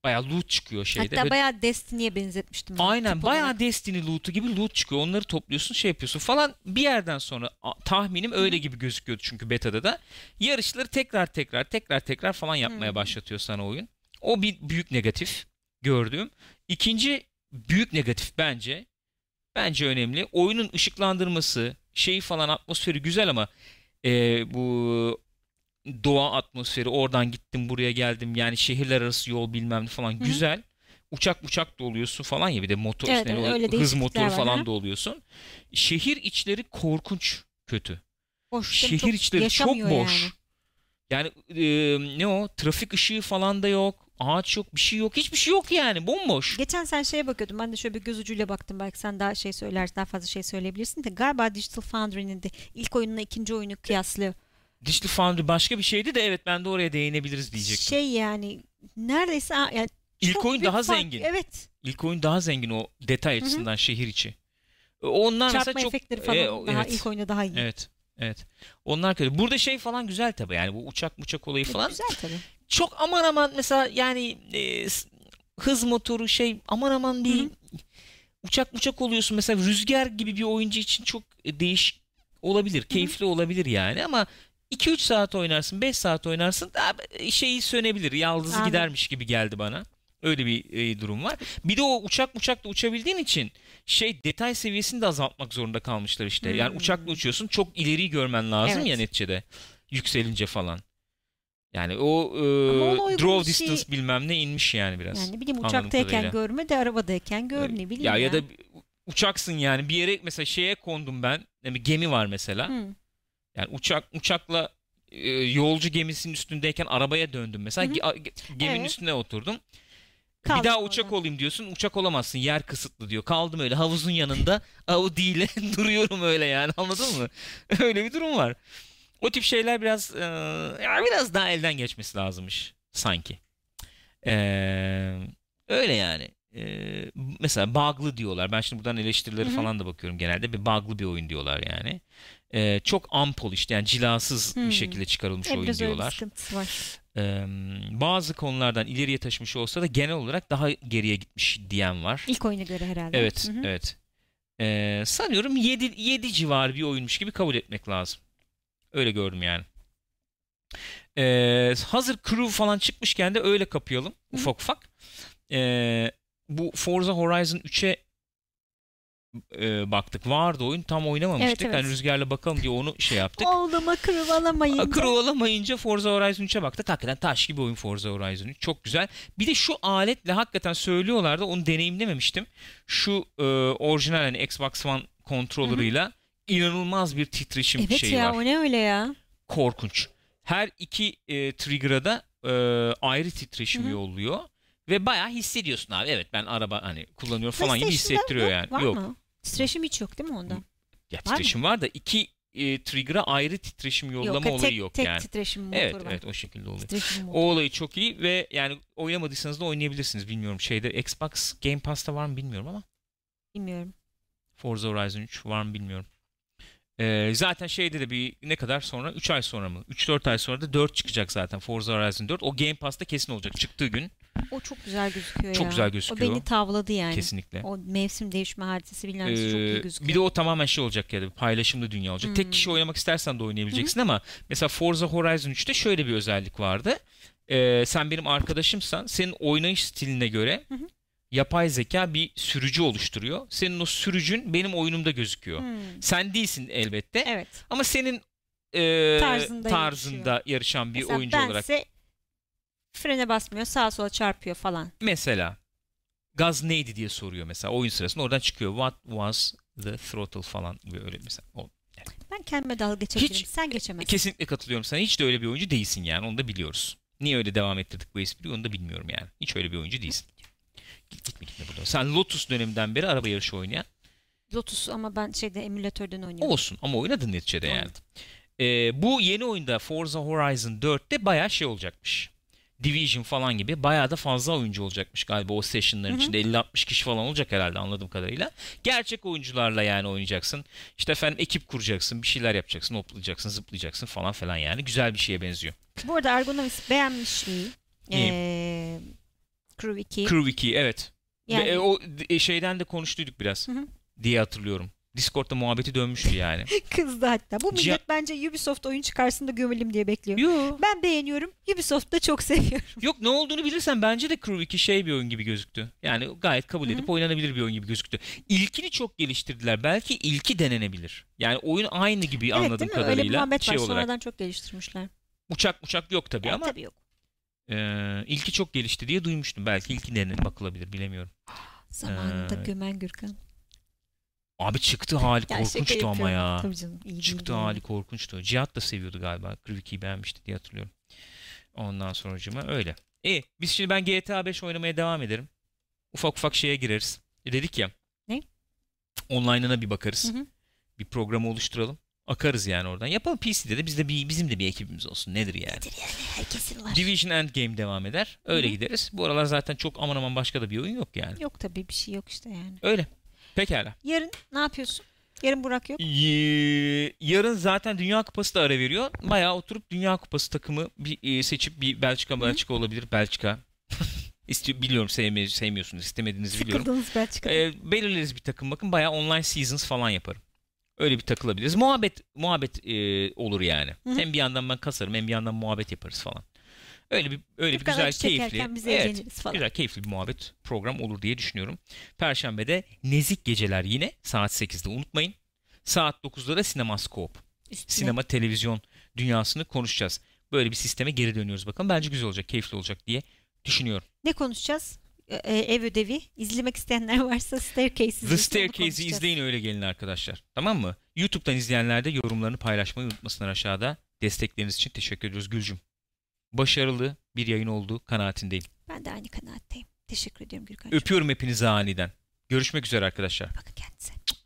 Bayağı loot çıkıyor şeyde. Hatta bayağı Destiny'ye benzetmiştim. Aynen, bayağı Destiny lootu gibi loot çıkıyor. Onları topluyorsun, yapıyorsun falan. Bir yerden sonra tahminim öyle gibi gözüküyordu çünkü beta'da da. Yarışları tekrar falan yapmaya başlatıyor sana oyun. O bir büyük negatif gördüğüm. İkinci büyük negatif bence önemli. Oyunun ışıklandırması, falan atmosferi güzel ama bu doğa atmosferi, oradan gittim buraya geldim yani şehirler arası yol bilmem ne falan güzel. Uçak da oluyorsun falan ya, bir de motor hız motoru falan da oluyorsun. Şehir içleri korkunç kötü. Boş, şehir içleri çok boş. Yani trafik ışığı falan da yok. Ağaç yok, bir şey yok, hiçbir şey yok yani, bomboş. Geçen sen bakıyordum, ben de şöyle bir göz ucuyla baktım, belki sen daha söylersin, daha fazla söyleyebilirsin de galiba Digital Foundry'nin de ilk oyununa ikinci oyunu kıyaslı. Digital Foundry başka bir şeydi de evet, ben de oraya değinebiliriz diyecektim. Yani neredeyse yani ilk oyun daha zengin. Evet. İlk oyun daha zengin o detay açısından şehir içi. Onlar çarpma mesela efektleri çok falan daha ilk oyuna daha iyi. Evet. Onlar kötü. Burada falan güzel tabii yani, bu uçak olayı falan. Güzel tabii. Çok aman mesela yani hız motoru aman bir uçak oluyorsun mesela, rüzgar gibi bir oyuncu için çok değişik olabilir, keyifli olabilir yani ama 2-3 saat oynarsın, 5 saat oynarsın daha sönebilir, yaldızı gidermiş gibi geldi bana. Öyle bir durum var. Bir de o uçakla uçabildiğin için detay seviyesini de azaltmak zorunda kalmışlar işte. Yani uçakla uçuyorsun, çok ileriyi görmen lazım ya neticede yükselince falan. Yani o draw distance bilmem ne inmiş yani biraz. Yani ne bileyim, uçaktayken görme de arabadayken gör, ne bileyim. Ya da uçaksın yani, bir yere mesela kondum ben. Yani gemi var mesela. Yani uçakla yolcu gemisinin üstündeyken arabaya döndüm mesela. Geminin üstüne oturdum. Kaldım, bir daha uçak olayım diyorsun. Uçak olamazsın, yer kısıtlı diyor. Kaldım öyle havuzun yanında Audi ile duruyorum öyle yani, anladın mı? Öyle bir durum var. O tip şeyler biraz daha elden geçmesi lazımmış sanki. Öyle yani. Mesela bug'lı diyorlar. Ben şimdi buradan eleştirileri falan da bakıyorum genelde. Bir bug'lı bir oyun diyorlar yani. Çok unpolished yani cilasız bir şekilde çıkarılmış oyun diyorlar. Bazı konulardan ileriye taşımış olsa da genel olarak daha geriye gitmiş diyen var. İlk oyuna göre herhalde. Evet. Sanıyorum 7 civarı bir oyunmuş gibi kabul etmek lazım. Öyle gördüm yani. Hazır Crew falan çıkmışken de öyle kapayalım ufak ufak. Bu Forza Horizon 3'e baktık. Vardı oyun, tam oynamamıştık. Evet, evet. Yani Rüzgar'la bakalım diye onu şey yaptık. Oğluma kırıvalamayınca. Kırıvalamayınca Forza Horizon 3'e baktık. Hakikaten taş gibi oyun Forza Horizon 3. Çok güzel. Bir de şu aletle hakikaten söylüyorlardı. Onu deneyimlememiştim. Şu orijinal hani Xbox One kontrolörüyle inanılmaz bir titreşim şeyi var. Evet ya, o ne öyle ya? Korkunç. Her iki trigger'a da ayrı titreşim yolluyor. Ve bayağı hissediyorsun abi. Evet, ben araba hani kullanıyorum falan gibi hissettiriyor yani. Var mı? Titreşim hiç yok değil mi onda? Ya titreşim var da iki trigger'a ayrı titreşim yollama olayı yok yani. Tek titreşim motoru var. Evet, evet, o şekilde oluyor. O olayı çok iyi ve yani oynamadıysanız da oynayabilirsiniz. Bilmiyorum şeyde, Xbox Game Pass'ta var mı bilmiyorum ama. Bilmiyorum. Forza Horizon 3 var mı bilmiyorum. Zaten şeyde de bir ne kadar sonra? 3 ay sonra mı? 3-4 ay sonra da 4 çıkacak zaten. Forza Horizon 4. O Game Pass'ta kesin olacak çıktığı gün. O çok güzel gözüküyor Çok güzel gözüküyor. O beni tavladı yani. Kesinlikle. O mevsim değişme hadisesi bilinen çok iyi gözüküyor. Bir de o tamamen şey olacak ya da paylaşımlı dünya olacak. Tek kişi oynamak istersen de oynayabileceksin ama mesela Forza Horizon 3'te şöyle bir özellik vardı. Sen benim arkadaşımsan senin oynayış stiline göre yapay zeka bir sürücü oluşturuyor. Senin o sürücün benim oyunumda gözüküyor. Sen değilsin elbette. Evet. Ama senin tarzında yarışan bir mesela oyuncu olarak. Frene basmıyor, sağa sola çarpıyor falan. Mesela gaz neydi diye soruyor mesela oyun sırasında, oradan çıkıyor what was the throttle falan böyle mesela. Ben kendime dalga geçebilirim, sen geçemezsin. Kesinlikle katılıyorum sana, hiç de öyle bir oyuncu değilsin yani, onu da biliyoruz. Niye öyle devam ettirdik bu espriyi onu da bilmiyorum yani. Hiç öyle bir oyuncu değilsin. Gitme buradan. Sen Lotus döneminden beri araba yarışı oynayan. Lotus ama ben şeyde emülatörden oynuyorum. Olsun ama oynadın neticede yani. Bu yeni oyunda Forza Horizon 4'te bayağı şey olacakmış. Division falan gibi bayağı da fazla oyuncu olacakmış galiba o session'ların içinde 50-60 kişi falan olacak herhalde anladığım kadarıyla. Gerçek oyuncularla yani oynayacaksın. İşte efendim ekip kuracaksın, bir şeyler yapacaksın, hoplayacaksın, zıplayacaksın falan filan yani. Güzel bir şeye benziyor. Bu arada Ergonomis beğenmiş mi? Crew 2. Crew 2 evet. Yani... Ve o şeyden de konuştuyduk biraz diye hatırlıyorum. Discord'da muhabbeti dönmüştü yani. Kızdı hatta. Bu millet bence Ubisoft oyun çıkarsın da gömelim diye bekliyor. Yo. Ben beğeniyorum. Ubisoft da çok seviyorum. Yok, ne olduğunu bilirsen bence de Crew 2 şey bir oyun gibi gözüktü. Yani gayet kabul edip oynanabilir bir oyun gibi gözüktü. İlkini çok geliştirdiler. Belki ilki denenebilir. Yani oyun aynı gibi anladığım kadarıyla. Öyle bir muhabbet var. Sonradan çok geliştirmişler. Uçak yok tabii ama. Tabii yok. İlki çok gelişti diye duymuştum. Belki ilki denenip bakılabilir, bilemiyorum. Zamanında gömen Gürkan. Abi çıktı hali korkunçtu ama ya. Canım, çıktı hali korkunçtu. Cihat da seviyordu galiba. Kriviki'yi beğenmişti diye hatırlıyorum. Ondan sonracığıma öyle. Biz şimdi ben GTA 5 oynamaya devam ederim. Ufak ufak şeye gireriz. Dedik ya. Ne? Online'ına bir bakarız. Bir programı oluşturalım. Akarız yani oradan. Yapalım PC'de de bizim de bir ekibimiz olsun. Nedir yani? Nedir yani? Herkesin var. Division Endgame devam eder. Öyle gideriz. Bu aralar zaten çok aman aman başka da bir oyun yok yani. Yok tabii, bir şey yok işte yani. Öyle. Pekala. Yarın ne yapıyorsun? Yarın Burak yok. Yarın zaten Dünya Kupası da ara veriyor. Bayağı oturup Dünya Kupası takımı seçip bir Belçika olabilir. Belçika. Biliyorum sevmiyorsunuz. İstemediğinizi biliyorum. Sıkıldınız Belçika'da. Belirleriz bir takım. Bakın bayağı online seasons falan yaparım. Öyle bir takılabiliriz. Muhabbet olur yani. Hem bir yandan ben kasarım hem bir yandan muhabbet yaparız falan. Öyle bir güzel, keyifli, güzel, keyifli bir muhabbet program olur diye düşünüyorum. Perşembe'de Nezik Geceler yine saat 8'de unutmayın. Saat 9'da da Sinemaskop. Sinema, televizyon dünyasını konuşacağız. Böyle bir sisteme geri dönüyoruz bakalım. Bence güzel olacak, keyifli olacak diye düşünüyorum. Ne konuşacağız? Ev ödevi. İzlemek isteyenler varsa Staircase'i izleyin, öyle gelin arkadaşlar. Tamam mı? YouTube'dan izleyenler de yorumlarını paylaşmayı unutmasınlar aşağıda. Destekleriniz için teşekkür ediyoruz Gülcüm. Başarılı bir yayın olduğu kanaatindeyim. Ben de aynı kanaatteyim. Teşekkür ediyorum Gürkan. Öpüyorum hepinizi aniden. Görüşmek üzere arkadaşlar. Bakın kendinize.